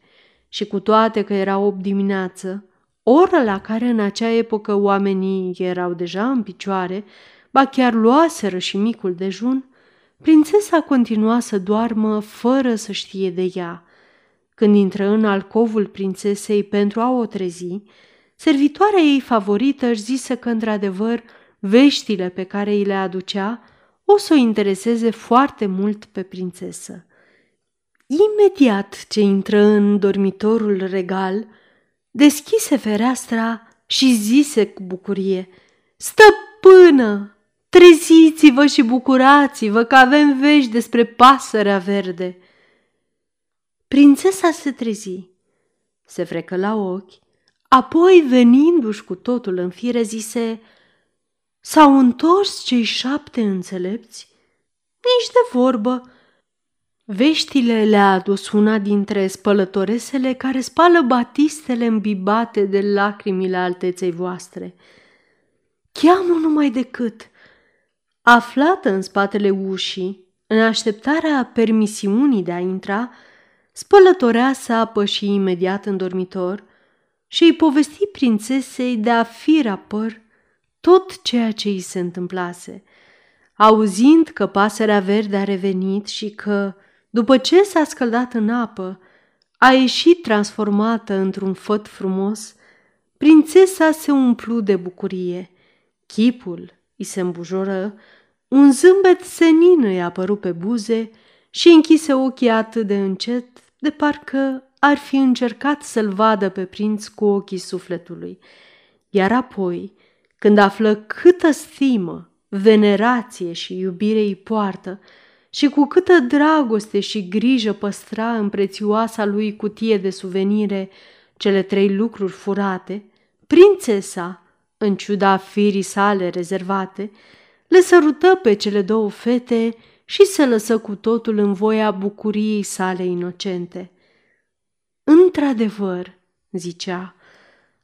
și cu toate că era 8 dimineață, oră la care în acea epocă oamenii erau deja în picioare, ba chiar luaseră și micul dejun, prințesa continua să doarmă fără să știe de ea. Când intră în alcovul prințesei pentru a o trezi, servitoarea ei favorită își zise că, într-adevăr, veștile pe care îi le aducea o să o intereseze foarte mult pe prințesă. Imediat ce intră în dormitorul regal, deschise fereastra și zise cu bucurie: „Stăpână, treziți-vă și bucurați-vă că avem vești despre Pasărea verde!" Prințesa se trezi, se frecă la ochi, apoi, venindu-și cu totul în fire, zise: „S-au întors cei 7 înțelepți? Nici de vorbă! Veștile le-a adus una dintre spălătoresele care spală batistele îmbibate de lacrimile alteței voastre. Cheamă numai decât." Aflată în spatele ușii, în așteptarea permisiunii de a intra, spălătorea s-a pășit imediat în dormitor și îi povesti prințesei de-a fira păr tot ceea ce i se întâmplase. Auzind că Pasărea verde a revenit și că, după ce s-a scăldat în apă, a ieșit transformată într-un făt frumos, prințesa se umplu de bucurie. Chipul îi se îmbujoră, un zâmbet senin îi apăru pe buze și închise ochii atât de încet, de parcă ar fi încercat să-l vadă pe prinț cu ochii sufletului. Iar apoi, când află câtă stimă, venerație și iubire îi poartă și cu câtă dragoste și grijă păstra în prețioasa lui cutie de suvenire cele 3 lucruri furate, prințesa, în ciuda firii sale rezervate, le sărută pe cele 2 fete și se lăsă cu totul în voia bucuriei sale inocente. „Într-adevăr," zicea,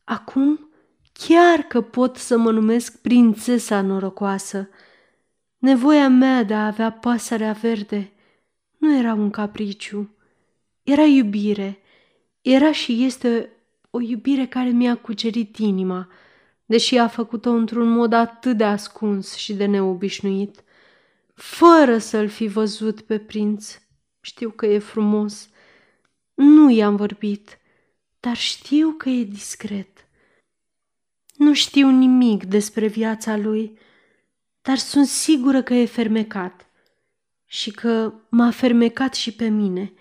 „acum chiar că pot să mă numesc prințesa norocoasă. Nevoia mea de a avea Pasărea verde nu era un capriciu, era iubire, era și este o iubire care mi-a cucerit inima, deși a făcut-o într-un mod atât de ascuns și de neobișnuit. Fără să-l fi văzut pe prinț, știu că e frumos. Nu i-am vorbit, dar știu că e discret. Nu știu nimic despre viața lui, dar sunt sigură că e fermecat și că m-a fermecat și pe mine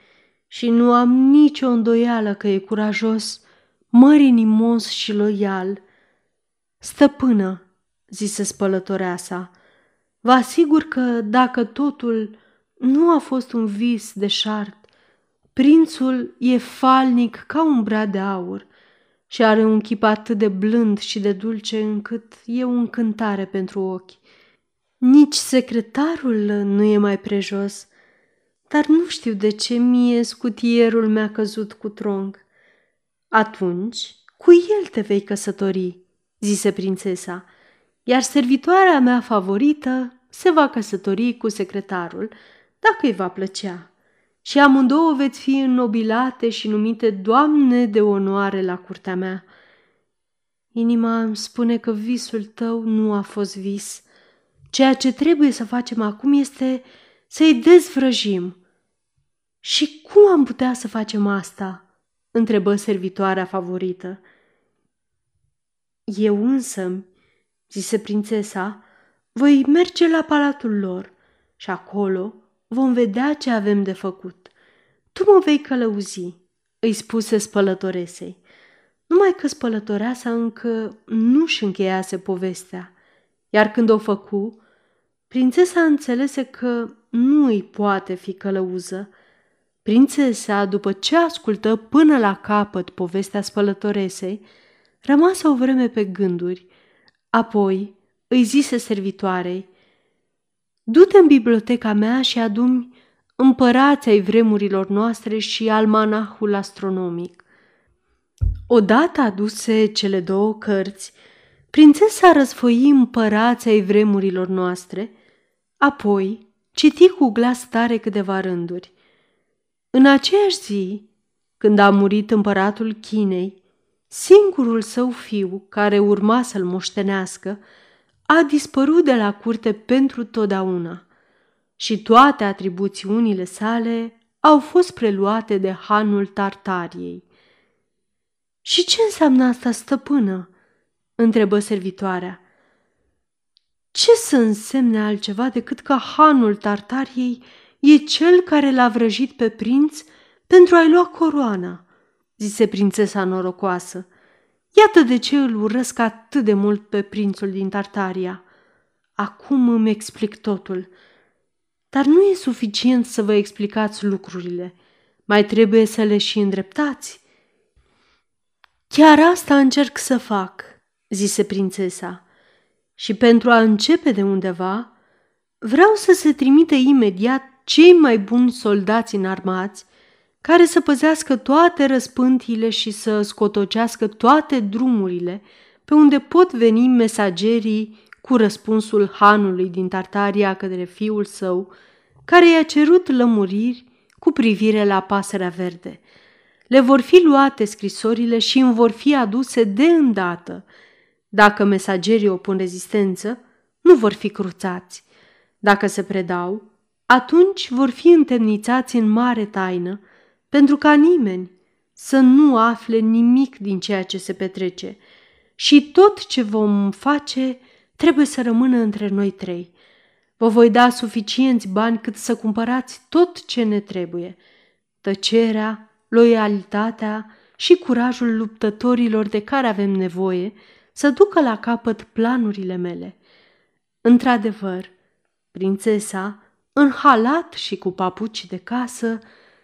și nu am nicio îndoială că e curajos, mărinimos și loial. Stăpână," zise spălătorea sa, „vă asigur că dacă totul nu a fost un vis deșart, prințul e falnic ca un brad de aur și are un chip atât de blând și de dulce încât e o încântare pentru ochi. Nici secretarul nu e mai prejos, dar nu știu de ce mie scutierul mi-a căzut cu tronc." „Atunci, cu el te vei căsători," zise prințesa, „iar servitoarea mea favorită se va căsători cu secretarul, dacă îi va plăcea, și amândouă veți fi înnobilate și numite doamne de onoare la curtea mea. Inima îmi spune că visul tău nu a fost vis. Ceea ce trebuie să facem acum este să-i dezvrăjim." „Și cum am putea să facem asta?" întrebă servitoarea favorită. „Eu însă," zise prințesa, „voi merge la palatul lor și acolo vom vedea ce avem de făcut. Tu mă vei călăuzi," îi spuse spălătoresei. Numai că spălătoreasa încă nu-și încheiase povestea, iar când o făcu, prințesa înțelese că nu îi poate fi călăuză. Prințesa, după ce ascultă până la capăt povestea spălătoresei, rămase o vreme pe gânduri, Apoi îi zise servitoarei: du-te în biblioteca mea și aduni împărații ai vremurilor noastre și almanahul astronomic. Odată aduse cele două cărți, prințesa răsfoi împărații ai vremurilor noastre, apoi citi cu glas tare câteva rânduri. În aceeași zi, când a murit împăratul Chinei, singurul său fiu, care urma să-l moștenească, a dispărut de la curte pentru totdeauna și toate atribuțiunile sale au fost preluate de hanul Tartariei. Și ce înseamnă asta, stăpână?" întrebă servitoarea. Ce să însemne altceva decât că hanul Tartariei e cel care l-a vrăjit pe prinț pentru a-i lua coroana?" zise prințesa norocoasă. Iată de ce îl urăsc atât de mult pe prințul din Tartaria. Acum îmi explic totul. Dar nu e suficient să vă explicați lucrurile. Mai trebuie să le și îndreptați." Chiar asta încerc să fac," zise prințesa. Și pentru a începe de undeva, vreau să se trimite imediat cei mai buni soldați înarmați care să păzească toate răspântiile și să scotocească toate drumurile pe unde pot veni mesagerii cu răspunsul hanului din Tartaria către fiul său, care i-a cerut lămuriri cu privire la Pasărea Verde. Le vor fi luate scrisorile și îmi vor fi aduse de îndată. Dacă mesagerii opun rezistență, nu vor fi cruțați. Dacă se predau, atunci vor fi întemnițați în mare taină, pentru ca nimeni să nu afle nimic din ceea ce se petrece. Și tot ce vom face trebuie să rămână între noi trei. Vă voi da suficienți bani cât să cumpărați tot ce ne trebuie. Tăcerea, loialitatea și curajul luptătorilor de care avem nevoie să ducă la capăt planurile mele. Într-adevăr, prințesa, în halat și cu papuci de casă,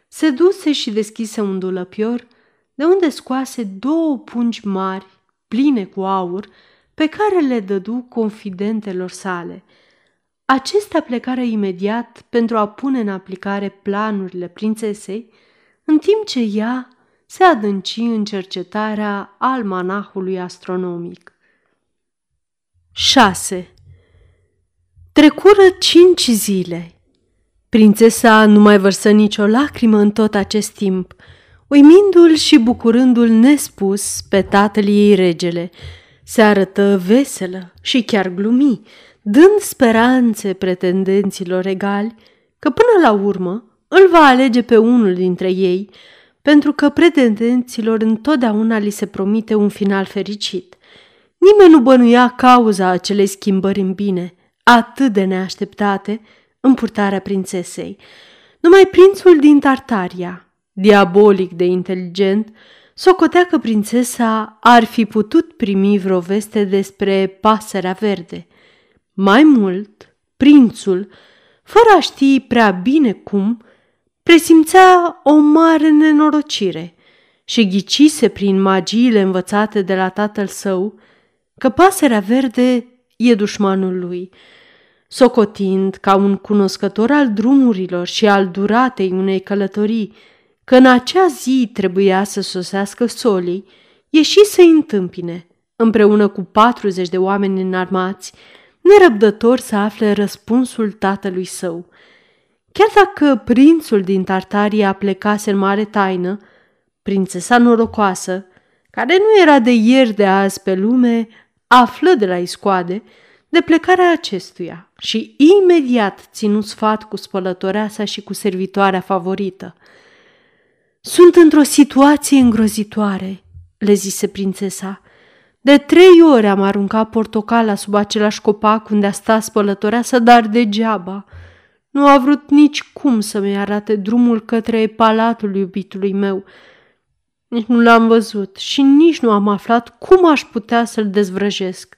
se duse și deschise un dulăpior, de unde scoase două pungi mari, pline cu aur, pe care le dădu confidentelor sale. Acestea plecară imediat pentru a pune în aplicare planurile prințesei, în timp ce ea se adânci în cercetarea almanahului astronomic. 6. Trecură 5 zile. Prințesa nu mai vărsă nicio lacrimă în tot acest timp, uimindu-l și bucurându-l nespus pe tatăl ei regele. Se arătă veselă și chiar glumi, dând speranțe pretendenților egali că până la urmă îl va alege pe unul dintre ei, pentru că pretendenților întotdeauna li se promite un final fericit. Nimeni nu bănuia cauza acelei schimbări în bine, atât de neașteptate, în purtarea prințesei. Numai prințul din Tartaria, diabolic de inteligent, socotea că prințesa ar fi putut primi vreo veste despre Pasărea Verde. Mai mult, prințul, fără a ști prea bine cum, presimțea o mare nenorocire și ghicise prin magiile învățate de la tatăl său că Pasărea Verde e dușmanul lui. Socotind ca un cunoscător al drumurilor și al duratei unei călătorii că în acea zi trebuia să sosească solii, ieși să-i întâmpine, împreună cu 40 de oameni înarmați, nerăbdător să afle răspunsul tatălui său. Chiar dacă prințul din Tartaria plecase în mare taină, prințesa norocoasă, care nu era de ieri de azi pe lume, află de la iscoade de plecarea acestuia și imediat ținu sfat cu spălătoreasa și cu servitoarea favorită. Sunt într-o situație îngrozitoare," le zise prințesa. De 3 ore am aruncat portocala sub același copac unde a stat spălătoreasa, dar degeaba. Nu a vrut nici cum să-mi arate drumul către palatul iubitului meu. Nici nu l-am văzut și nici nu am aflat cum aș putea să-l dezvrăjesc.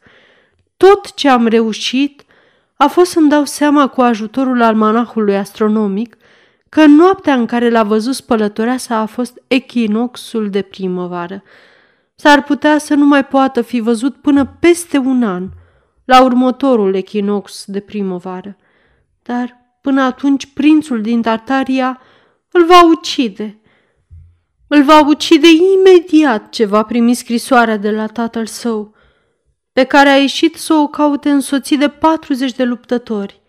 Tot ce am reușit a fost să-mi dau seama cu ajutorul almanahului astronomic că noaptea în care l-a văzut spălătoreasa a fost echinoxul de primăvară. S-ar putea să nu mai poată fi văzut până peste 1 an, la următorul echinox de primăvară, dar până atunci prințul din Tartaria îl va ucide. Îl va ucide imediat ce va primi scrisoarea de la tatăl său, pe care a ieșit să o caute însoțit de 40 de luptători.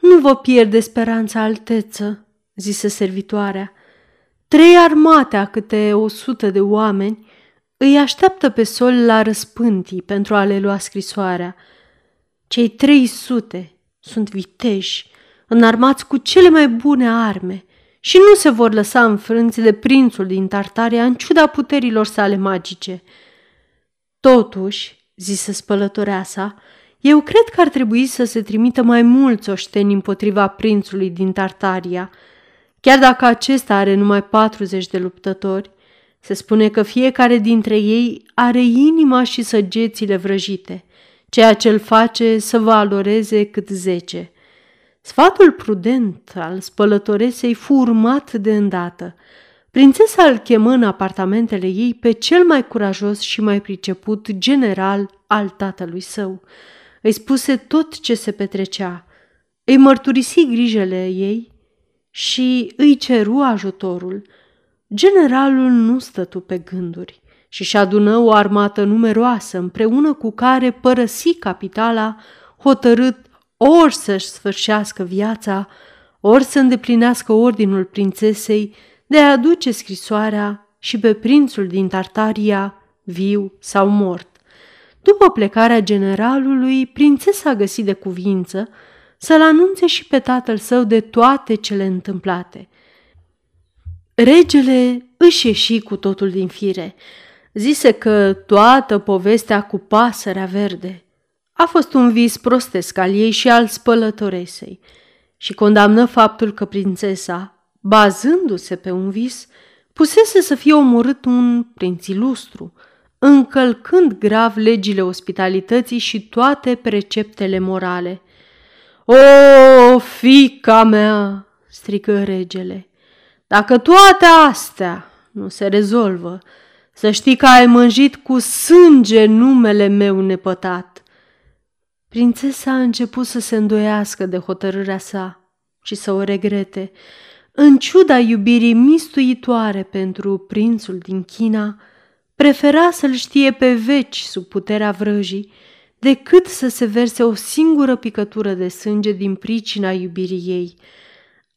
Nu vă pierde speranța, alteță, zise servitoarea. 3 armate a câte 100 de oameni îi așteaptă pe Sol la Răspântii pentru a le lua scrisoarea. Cei 300 sunt viteji, înarmați cu cele mai bune arme și nu se vor lăsa înfrânți de prințul din Tartaria în ciuda puterilor sale magice. Totuși, zise spălătoarea sa, eu cred că ar trebui să se trimită mai mulți oșteni împotriva prințului din Tartaria, chiar dacă acesta are numai 40 de luptători. Se spune că fiecare dintre ei are inima și săgețile vrăjite, ceea ce îl face să valoreze cât 10. Sfatul prudent al spălătoresei fu urmat de îndată. Prințesa îl chemă în apartamentele ei pe cel mai curajos și mai priceput general al tatălui său. Îi spuse tot ce se petrecea, îi mărturisi grijele ei și îi ceru ajutorul. Generalul nu stătu pe gânduri și-și adună o armată numeroasă, împreună cu care părăsi capitala, hotărât ori să-și sfârșească viața, ori să îndeplinească ordinul prințesei de a aduce scrisoarea și pe prințul din Tartaria, viu sau mort. După plecarea generalului, prințesa găsi de cuvință să-l anunțe și pe tatăl său de toate cele întâmplate. Regele își ieși cu totul din fire. Zise că toată povestea cu pasărea verde a fost un vis prostesc al ei și al spălătoresei și condamnă faptul că prințesa, bazându-se pe un vis, pusese să fie omorât un prinț ilustru, încălcând grav legile ospitalității și toate preceptele morale. O, fiica mea!" strigă regele. Dacă toate astea nu se rezolvă, să știi că ai mânjit cu sânge numele meu nepătat." Prințesa a început să se îndoiască de hotărârea sa și să o regrete. În ciuda iubirii mistuitoare pentru prințul din China, prefera să-l știe pe veci sub puterea vrăjii, decât să se verse o singură picătură de sânge din pricina iubirii ei.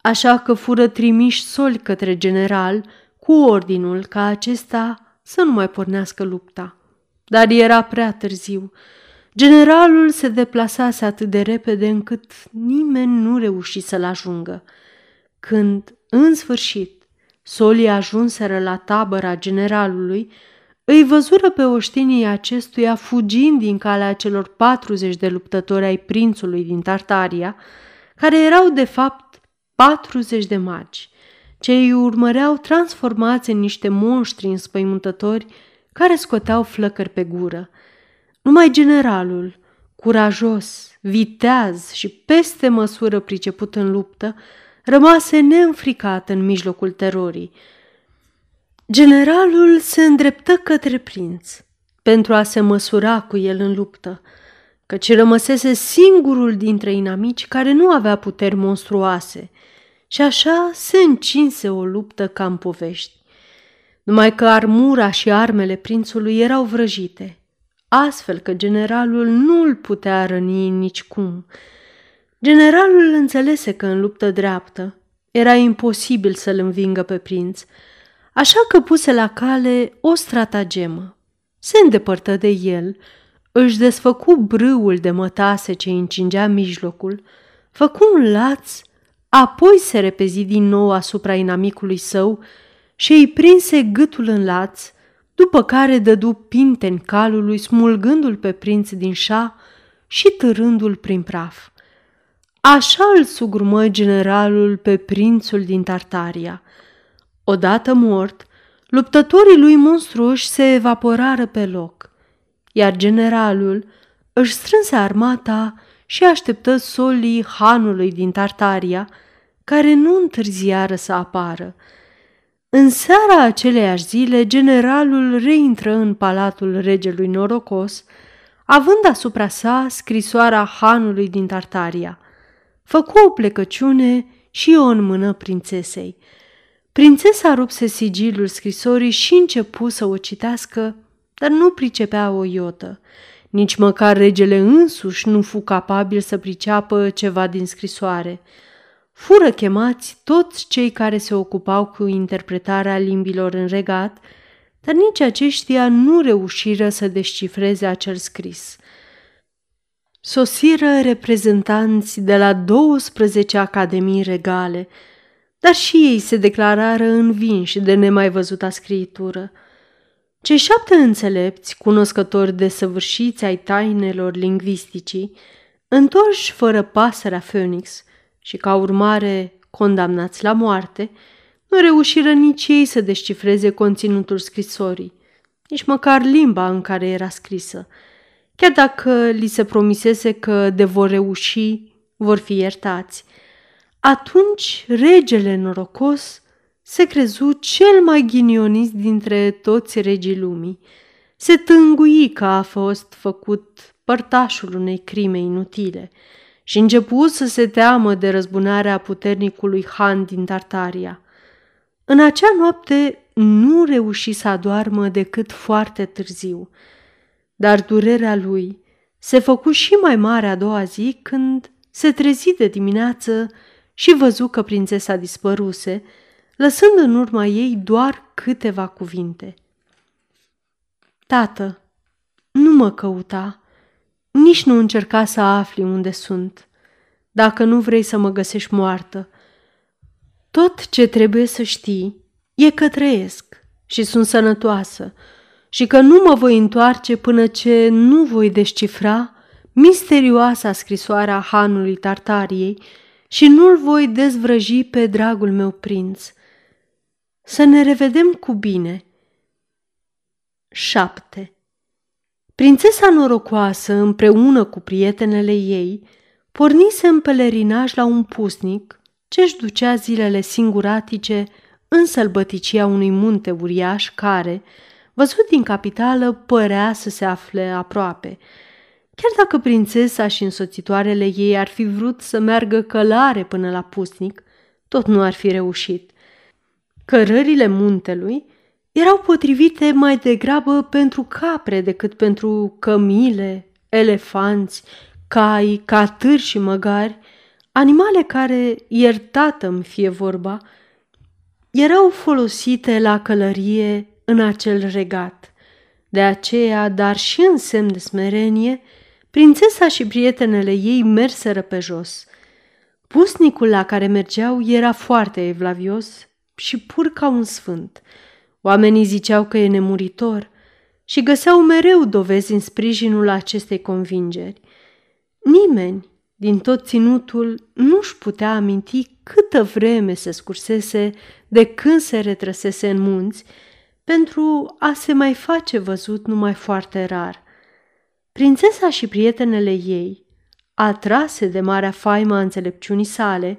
Așa că fură trimiși soli către general cu ordinul ca acesta să nu mai pornească lupta. Dar era prea târziu. Generalul se deplasase atât de repede încât nimeni nu reuși să-l ajungă. Când, în sfârșit, solii ajunseră la tabăra generalului, îi văzură pe oștinii acestuia fugind din calea celor 40 de luptători ai prințului din Tartaria, care erau de fapt 40 de magi, ce îi urmăreau transformați în niște monștri înspăimântători care scoteau flăcări pe gură. Numai generalul, curajos, viteaz și peste măsură priceput în luptă, rămase neînfricat în mijlocul terorii. Generalul se îndreptă către prinț pentru a se măsura cu el în luptă, căci rămăsese singurul dintre inamici care nu avea puteri monstruoase și așa se încinse o luptă ca în povești. Numai că armura și armele prințului erau vrăjite, astfel că generalul nu îl putea răni nicicum. Generalul înțelese că în luptă dreaptă era imposibil să-l învingă pe prinț, așa că puse la cale o stratagemă. Se îndepărtă de el, își desfăcu brâul de mătase ce încingea mijlocul, făcu un laț, apoi se repezi din nou asupra inamicului său și îi prinse gâtul în laț, după care dădu pinten calului, smulgându-l pe prinț din șa și târându-l prin praf. Așa îl sugrumă generalul pe prințul din Tartaria. Odată mort, luptătorii lui monstruoși se evaporară pe loc, iar generalul își strânse armata și așteptă solii hanului din Tartaria, care nu întârziară să apară. În seara aceleiași zile, generalul reintră în palatul regelui norocos, având asupra sa scrisoarea hanului din Tartaria. Făcu o plecăciune și o înmână prințesei. Prințesa rupse sigilul scrisorii și începu să o citească, dar nu pricepea o iotă. Nici măcar regele însuși nu fu capabil să priceapă ceva din scrisoare. Fură chemați toți cei care se ocupau cu interpretarea limbilor în regat, dar nici aceștia nu reușiră să descifreze acel scris. Sosiră reprezentanți de la 12 academii regale, dar și ei se declarară învinși de nemaivăzuta scriitură. Cei 7 înțelepți, cunoscători desăvârșiți ai tainelor lingvisticii, întorși fără pasărea Phoenix și ca urmare condamnați la moarte, nu reușiră nici ei să descifreze conținutul scrisorii, nici măcar limba în care era scrisă. Chiar dacă li se promisese că de vor reuși, vor fi iertați. Atunci regele norocos se crezu cel mai ghinionist dintre toți regii lumii. Se tângui că a fost făcut părtașul unei crime inutile și începu să se teamă de răzbunarea puternicului Han din Tartaria. În acea noapte nu reuși să adoarmă decât foarte târziu, dar durerea lui se făcu și mai mare a doua zi când se trezi de dimineață și văzu că prințesa dispăruse, lăsând în urma ei doar câteva cuvinte. Tată, nu mă căuta, nici nu încerca să afli unde sunt, dacă nu vrei să mă găsești moartă. Tot ce trebuie să știi e că trăiesc și sunt sănătoasă și că nu mă voi întoarce până ce nu voi descifra misterioasa scrisoarea hanului Tartariei și nu-l voi dezvrăji pe dragul meu prinț. Să ne revedem cu bine. 7. Prințesa norocoasă, împreună cu prietenele ei, pornise în pelerinaj la un pusnic ce-și ducea zilele singuratice în sălbăticia unui munte uriaș care, văzut din capitală, părea să se afle aproape. Chiar dacă prințesa și însoțitoarele ei ar fi vrut să meargă călare până la pusnic, tot nu ar fi reușit. Cărările muntelui erau potrivite mai degrabă pentru capre decât pentru cămile, elefanți, cai, catâri și măgari, animale care, iertată-mi fie vorba, erau folosite la călărie în acel regat. De aceea, dar și în semn de smerenie, prințesa și prietenele ei merseră pe jos. Pusnicul la care mergeau era foarte evlavios și pur ca un sfânt. Oamenii ziceau că e nemuritor și găseau mereu dovezi în sprijinul acestei convingeri. Nimeni din tot ținutul nu-și putea aminti câtă vreme se scursese de când se retrăsese în munți, pentru a se mai face văzut numai foarte rar. Prințesa și prietenele ei, atrase de marea faimă a înțelepciunii sale,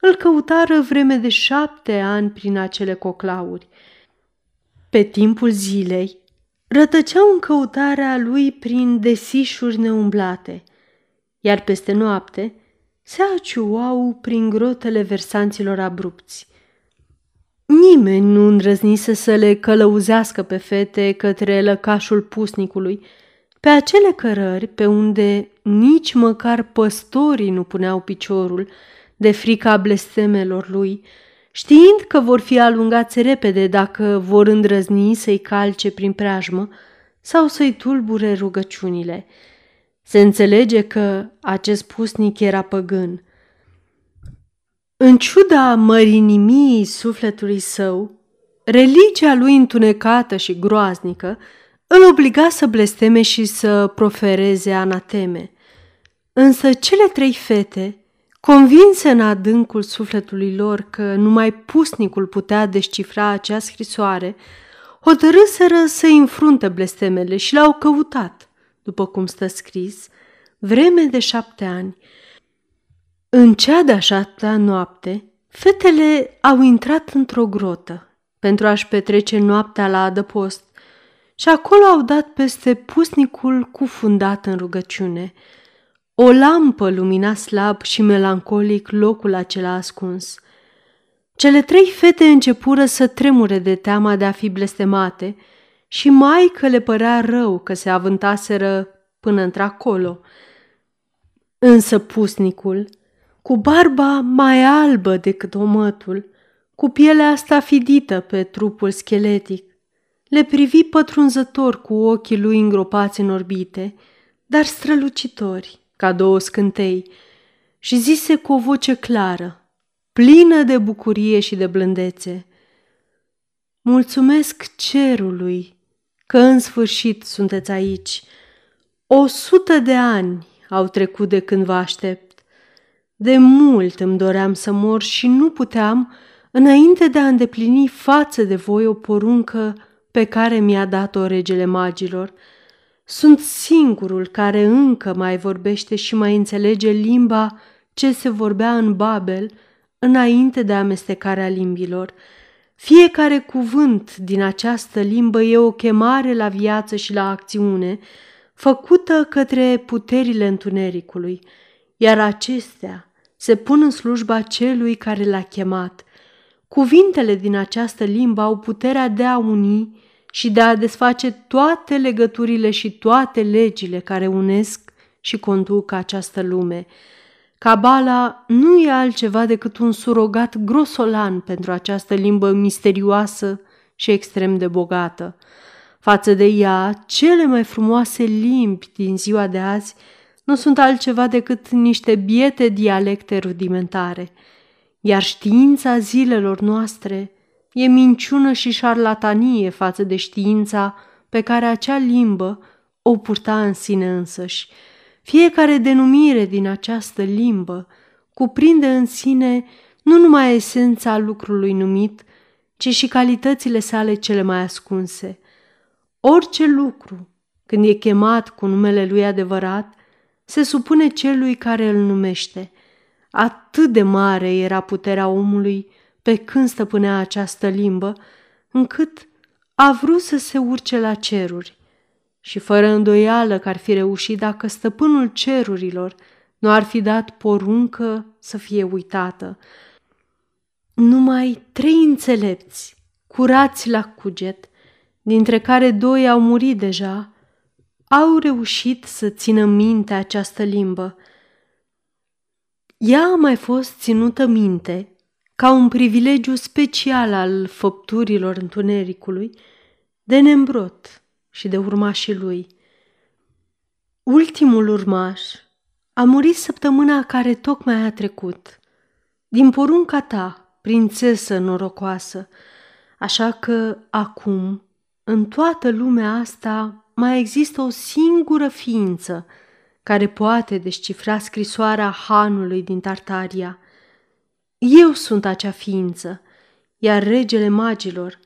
îl căutară vreme de 7 ani prin acele coclauri. Pe timpul zilei, rătăceau în căutarea lui prin desișuri neumblate, iar peste noapte se aciuau prin grotele versanților abrupți. Nimeni nu îndrăznise să le călăuzească pe fete către lăcașul pusnicului, pe acele cărări pe unde nici măcar păstorii nu puneau piciorul de frica blestemelor lui, știind că vor fi alungați repede dacă vor îndrăzni să-i calce prin preajmă sau să-i tulbure rugăciunile. Se înțelege că acest pusnic era păgân. În ciuda mărinimiei sufletului său, religia lui întunecată și groaznică îl obliga să blesteme și să profereze anateme. Însă cele 3 fete, convinse în adâncul sufletului lor că numai pusnicul putea descifra acea scrisoare, hotărâseră să-i înfrunte blestemele și l-au căutat, după cum stă scris, vreme de 7 ani. În cea de-a 7-a noapte, fetele au intrat într-o grotă pentru a-și petrece noaptea la adăpost și acolo au dat peste pusnicul cufundat în rugăciune. O lampă lumina slab și melancolic locul acela ascuns. Cele trei fete începură să tremure de teama de a fi blestemate și maică le părea rău că se avântaseră până într-acolo. Însă pusnicul, cu barba mai albă decât omătul, cu pielea stafidită pe trupul scheletic, le privi pătrunzător cu ochii lui îngropați în orbite, dar strălucitori, ca două scântei, și zise cu o voce clară, plină de bucurie și de blândețe: mulțumesc cerului că în sfârșit sunteți aici. 100 de ani au trecut de când vă aștept. De mult îmi doream să mor și nu puteam înainte de a îndeplini față de voi o poruncă pe care mi-a dat-o regele magilor. Sunt singurul care încă mai vorbește și mai înțelege limba ce se vorbea în Babel înainte de amestecarea limbilor. Fiecare cuvânt din această limbă e o chemare la viață și la acțiune, făcută către puterile întunericului, iar acestea se pun în slujba celui care l-a chemat. Cuvintele din această limbă au puterea de a uni și de a desface toate legăturile și toate legile care unesc și conduc această lume. Cabala nu e altceva decât un surogat grosolan pentru această limbă misterioasă și extrem de bogată. Față de ea, cele mai frumoase limbi din ziua de azi nu sunt altceva decât niște biete dialecte rudimentare, iar știința zilelor noastre e minciună și șarlatanie față de știința pe care acea limbă o purta în sine însăși. Fiecare denumire din această limbă cuprinde în sine nu numai esența lucrului numit, ci și calitățile sale cele mai ascunse. Orice lucru, când e chemat cu numele lui adevărat, se supune celui care îl numește. Atât de mare era puterea omului pe când stăpânea această limbă, încât a vrut să se urce la ceruri. Și fără îndoială că ar fi reușit dacă stăpânul cerurilor nu ar fi dat poruncă să fie uitată. Numai 3 înțelepți, curați la cuget, dintre care 2 au murit deja, au reușit să țină minte această limbă. Ea a mai fost ținută minte ca un privilegiu special al făpturilor întunericului, de Nembrot și de urmașii lui. Ultimul urmaș a murit săptămâna care tocmai a trecut, din porunca ta, prințesă norocoasă, așa că acum, în toată lumea asta, mai există o singură ființă care poate descifra scrisoarea hanului din Tartaria. Eu sunt acea ființă, iar regele magilor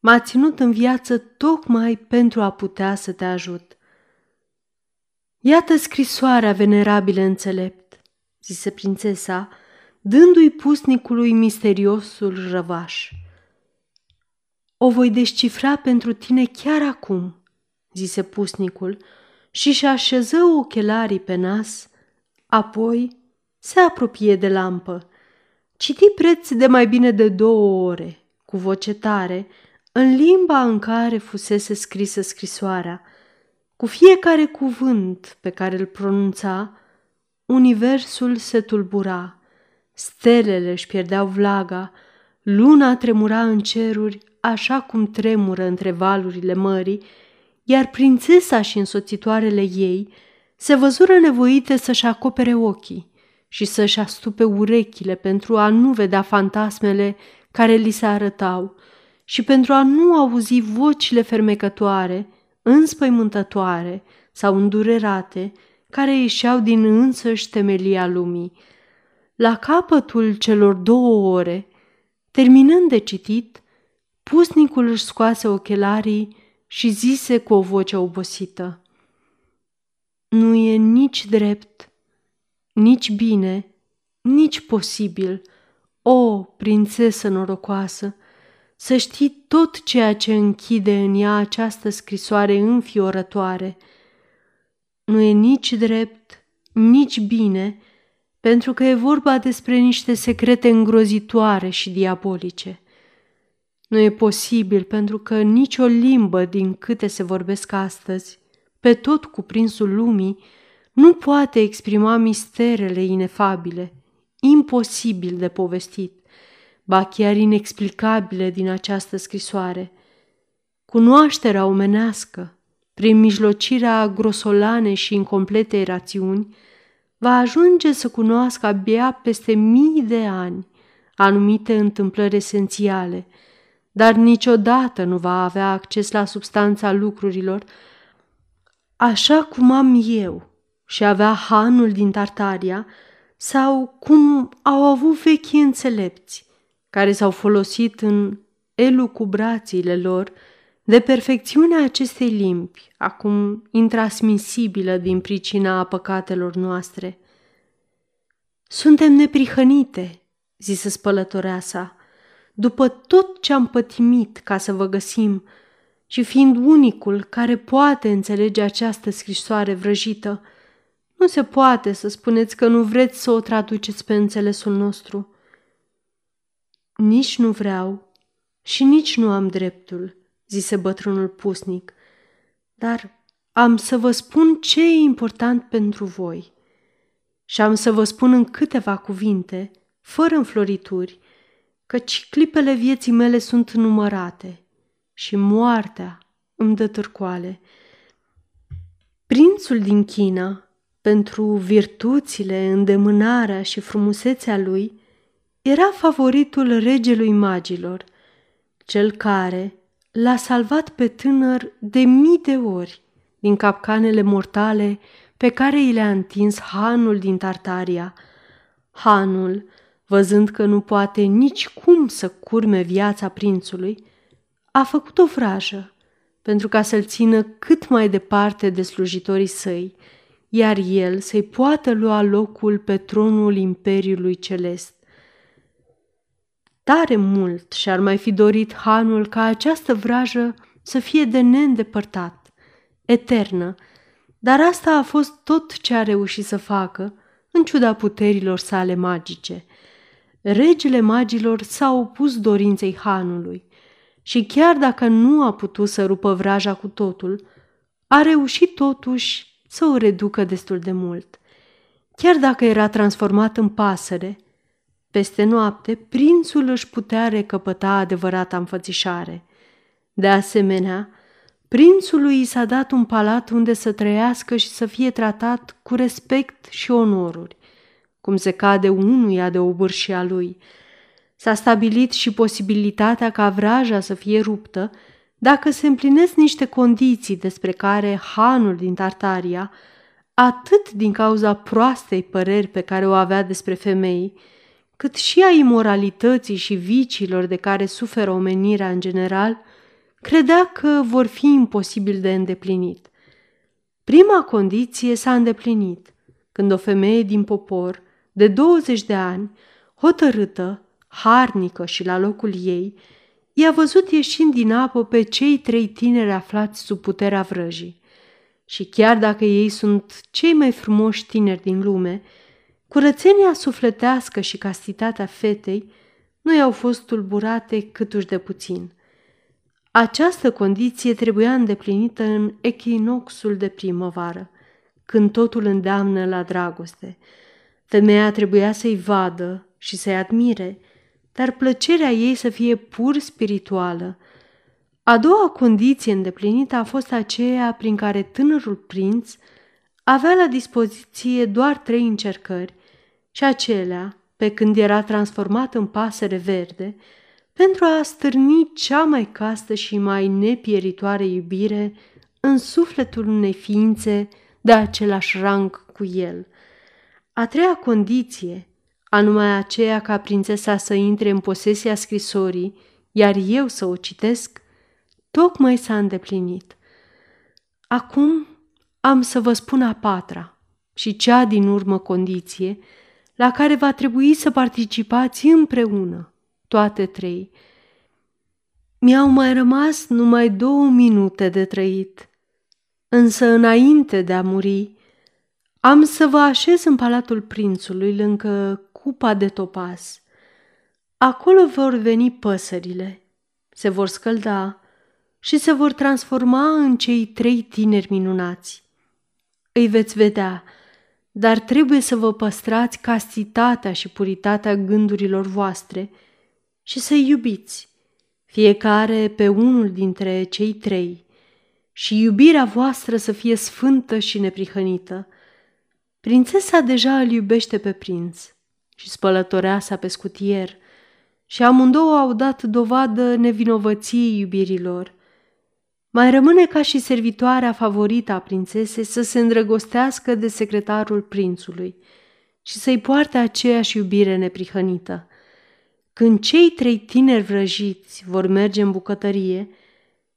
m-a ținut în viață tocmai pentru a putea să te ajut. Iată scrisoarea, venerabile înțelept, zise prințesa, dându-i pusnicului misteriosul răvaș. O voi descifra pentru tine chiar acum, zise pusnicul și-și așeză ochelarii pe nas, apoi se apropie de lampă. Citi preț de mai bine de 2 ore, cu voce tare, în limba în care fusese scrisă scrisoarea. Cu fiecare cuvânt pe care îl pronunța, universul se tulbura, stelele își pierdeau vlaga, luna tremura în ceruri așa cum tremură între valurile mării, iar prințesa și însoțitoarele ei se văzură nevoite să-și acopere ochii și să-și astupe urechile pentru a nu vedea fantasmele care li se arătau și pentru a nu auzi vocile fermecătoare, înspăimântătoare sau îndurerate care ieșeau din însăși temelia lumii. La capătul celor 2 ore, terminând de citit, pusnicul își scoase ochelarii și zise cu o voce obosită: nu e nici drept, nici bine, nici posibil, o prințesă norocoasă, să știi tot ceea ce închide în ea această scrisoare înfiorătoare. Nu e nici drept, nici bine, pentru că e vorba despre niște secrete îngrozitoare și diabolice. Nu e posibil, pentru că nicio limbă din câte se vorbesc astăzi, pe tot cuprinsul lumii, nu poate exprima misterele inefabile, imposibil de povestit, ba chiar inexplicabile din această scrisoare. Cunoașterea omenească, prin mijlocirea grosolane și incompletei rațiuni, va ajunge să cunoască abia peste mii de ani anumite întâmplări esențiale, dar niciodată nu va avea acces la substanța lucrurilor, așa cum am eu și avea hanul din Tartaria, sau cum au avut vechii înțelepți, care s-au folosit în elucubrațiile lor de perfecțiunea acestei limbi, acum intransmisibilă din pricina a păcatelor noastre. Suntem neprihănite, zise spălătoarea sa, după tot ce am pătimit ca să vă găsim, și fiind unicul care poate înțelege această scrisoare vrăjită, nu se poate să spuneți că nu vreți să o traduceți pe înțelesul nostru. Nici nu vreau și nici nu am dreptul, zise bătrânul pusnic, dar am să vă spun ce e important pentru voi și am să vă spun în câteva cuvinte, fără înflorituri, căci clipele vieții mele sunt numărate și moartea îmi dă târcoale. Prințul din China, pentru virtuțile, îndemânarea și frumusețea lui, era favoritul regelui magilor, cel care l-a salvat pe tânăr de mii de ori din capcanele mortale pe care i le-a întins hanul din Tartaria. Hanul, văzând că nu poate nici cum să curme viața prințului, a făcut o vrajă pentru ca să-l țină cât mai departe de slujitorii săi, iar el să-i poată lua locul pe tronul Imperiului Celest. Tare mult și-ar mai fi dorit hanul ca această vrajă să fie de neîndepărtat, eternă, dar asta a fost tot ce a reușit să facă, în ciuda puterilor sale magice. Regele magilor s-a opus dorinței hanului și chiar dacă nu a putut să rupă vraja cu totul, a reușit totuși să o reducă destul de mult. Chiar dacă era transformat în pasăre, peste noapte prințul își putea recăpăta adevărata înfățișare. De asemenea, prințului i s-a dat un palat unde să trăiască și să fie tratat cu respect și onoruri, cum se cade unuia de obârșia lui. S-a stabilit și posibilitatea ca vraja să fie ruptă dacă se împlinesc niște condiții despre care hanul din Tartaria, atât din cauza proastei păreri pe care o avea despre femei, cât și a imoralității și viciilor de care suferă omenirea în general, credea că vor fi imposibil de îndeplinit. Prima condiție s-a îndeplinit, când o femeie din popor, de 20 de ani, hotărâtă, harnică și la locul ei, i-a văzut ieșind din apă pe cei trei tineri aflați sub puterea vrăjii. Și chiar dacă ei sunt cei mai frumoși tineri din lume, curățenia sufletească și castitatea fetei nu i-au fost tulburate câtuși de puțin. Această condiție trebuia îndeplinită în echinoxul de primăvară, când totul îndeamnă la dragoste. Femeia trebuia să-i vadă și să-i admire, dar plăcerea ei să fie pur spirituală. A doua condiție îndeplinită a fost aceea prin care tânărul prinț avea la dispoziție doar 3 încercări și acelea, pe când era transformat în pasăre verde, pentru a stârni cea mai castă și mai nepieritoare iubire în sufletul unei ființe de același rang cu el. A treia condiție, anume aceea ca prințesa să intre în posesia scrisorii, iar eu să o citesc, tocmai s-a îndeplinit. Acum am să vă spun a 4-a și cea din urmă condiție, la care va trebui să participați împreună, toate 3. Mi-au mai rămas numai 2 minute de trăit, însă înainte de a muri, am să vă așez în palatul prințului, lângă cupa de topaz. Acolo vor veni păsările, se vor scălda și se vor transforma în cei 3 tineri minunați. Îi veți vedea, dar trebuie să vă păstrați castitatea și puritatea gândurilor voastre și să-i iubiți, fiecare pe unul dintre cei 3, și iubirea voastră să fie sfântă și neprihănită. Prințesa deja îl iubește pe prinț și spălătoreasa pe scutier și amândouă au dat dovadă nevinovăției iubirilor. Mai rămâne ca și servitoarea favorită a prințesei să se îndrăgostească de secretarul prințului și să-i poarte aceeași iubire neprihănită. Când cei 3 tineri vrăjiți vor merge în bucătărie,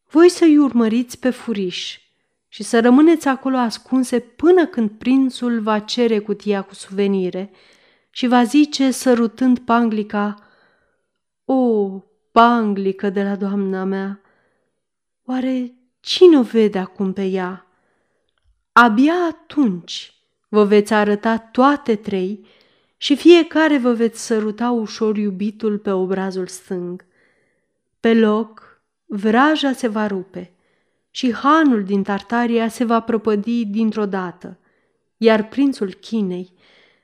voi să-i urmăriți pe furiș și să rămâneți acolo ascunse până când prințul va cere cutia cu suvenire și va zice, sărutând panglica: "O, panglică de la doamna mea, oare cine o vede acum pe ea?" Abia atunci vă veți arăta toate 3 și fiecare vă veți săruta ușor iubitul pe obrazul stâng. Pe loc, vraja se va rupe și hanul din Tartaria se va prăpădi dintr-o dată, iar prințul Chinei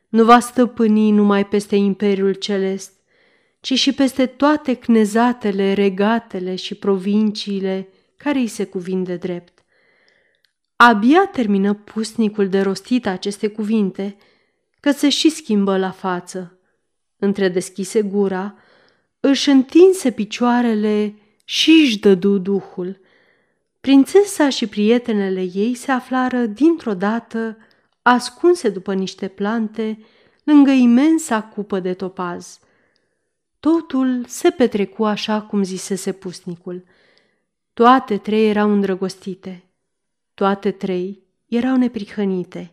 nu va stăpâni numai peste Imperiul Celest, ci și peste toate cnezatele, regatele și provinciile care îi se cuvin de drept. Abia termină pusnicul de rostit aceste cuvinte, că se și schimbă la față. Întredeschise gura, își întinse picioarele și-și dădu duhul. Prințesa și prietenele ei se aflară dintr-o dată ascunse după niște plante lângă imensa cupă de topaz. Totul se petrecu așa cum zisese pusnicul. Toate 3 erau îndrăgostite, toate 3 erau neprihănite.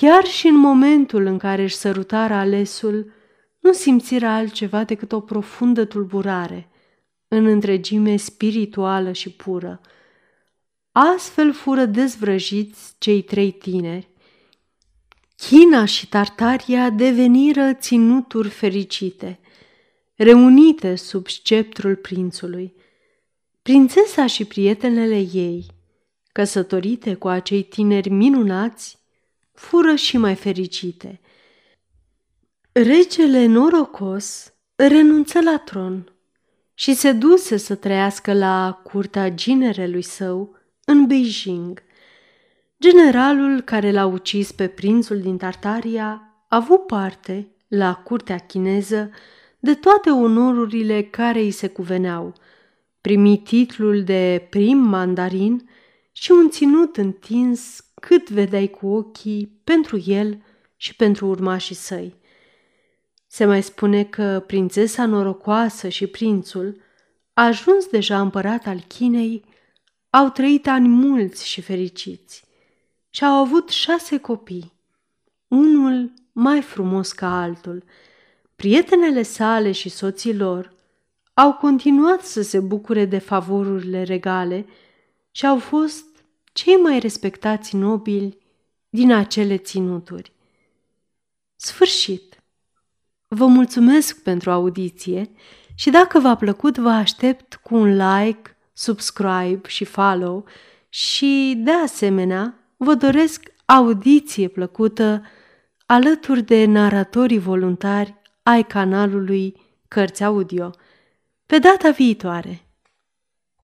Chiar și în momentul în care își sărutară alesul, nu simțiră altceva decât o profundă tulburare, în întregime spirituală și pură. Astfel fură dezvrăjiți cei 3 tineri. China și Tartaria deveniră ținuturi fericite, reunite sub sceptrul prințului. Prințesa și prietenele ei, căsătorite cu acei tineri minunați, fură și mai fericite. Regele norocos renunță la tron și se duse să trăiască la curtea ginerelui său în Beijing. Generalul care l-a ucis pe prințul din Tartaria a avut parte, la curtea chineză, de toate onorurile care îi se cuveneau, primi titlul de prim mandarin și un ținut întins cât vedeai cu ochii pentru el și pentru urmașii săi. Se mai spune că prințesa norocoasă și prințul, ajuns deja împărat al Chinei, au trăit ani mulți și fericiți și au avut 6 copii, unul mai frumos ca altul. Prietenele sale și soții lor au continuat să se bucure de favorurile regale și au fost cei mai respectați nobili din acele ținuturi. Sfârșit! Vă mulțumesc pentru audiție și dacă v-a plăcut, vă aștept cu un like, subscribe și follow și, de asemenea, vă doresc audiție plăcută alături de naratorii voluntari ai canalului Cărți Audio. Pe data viitoare!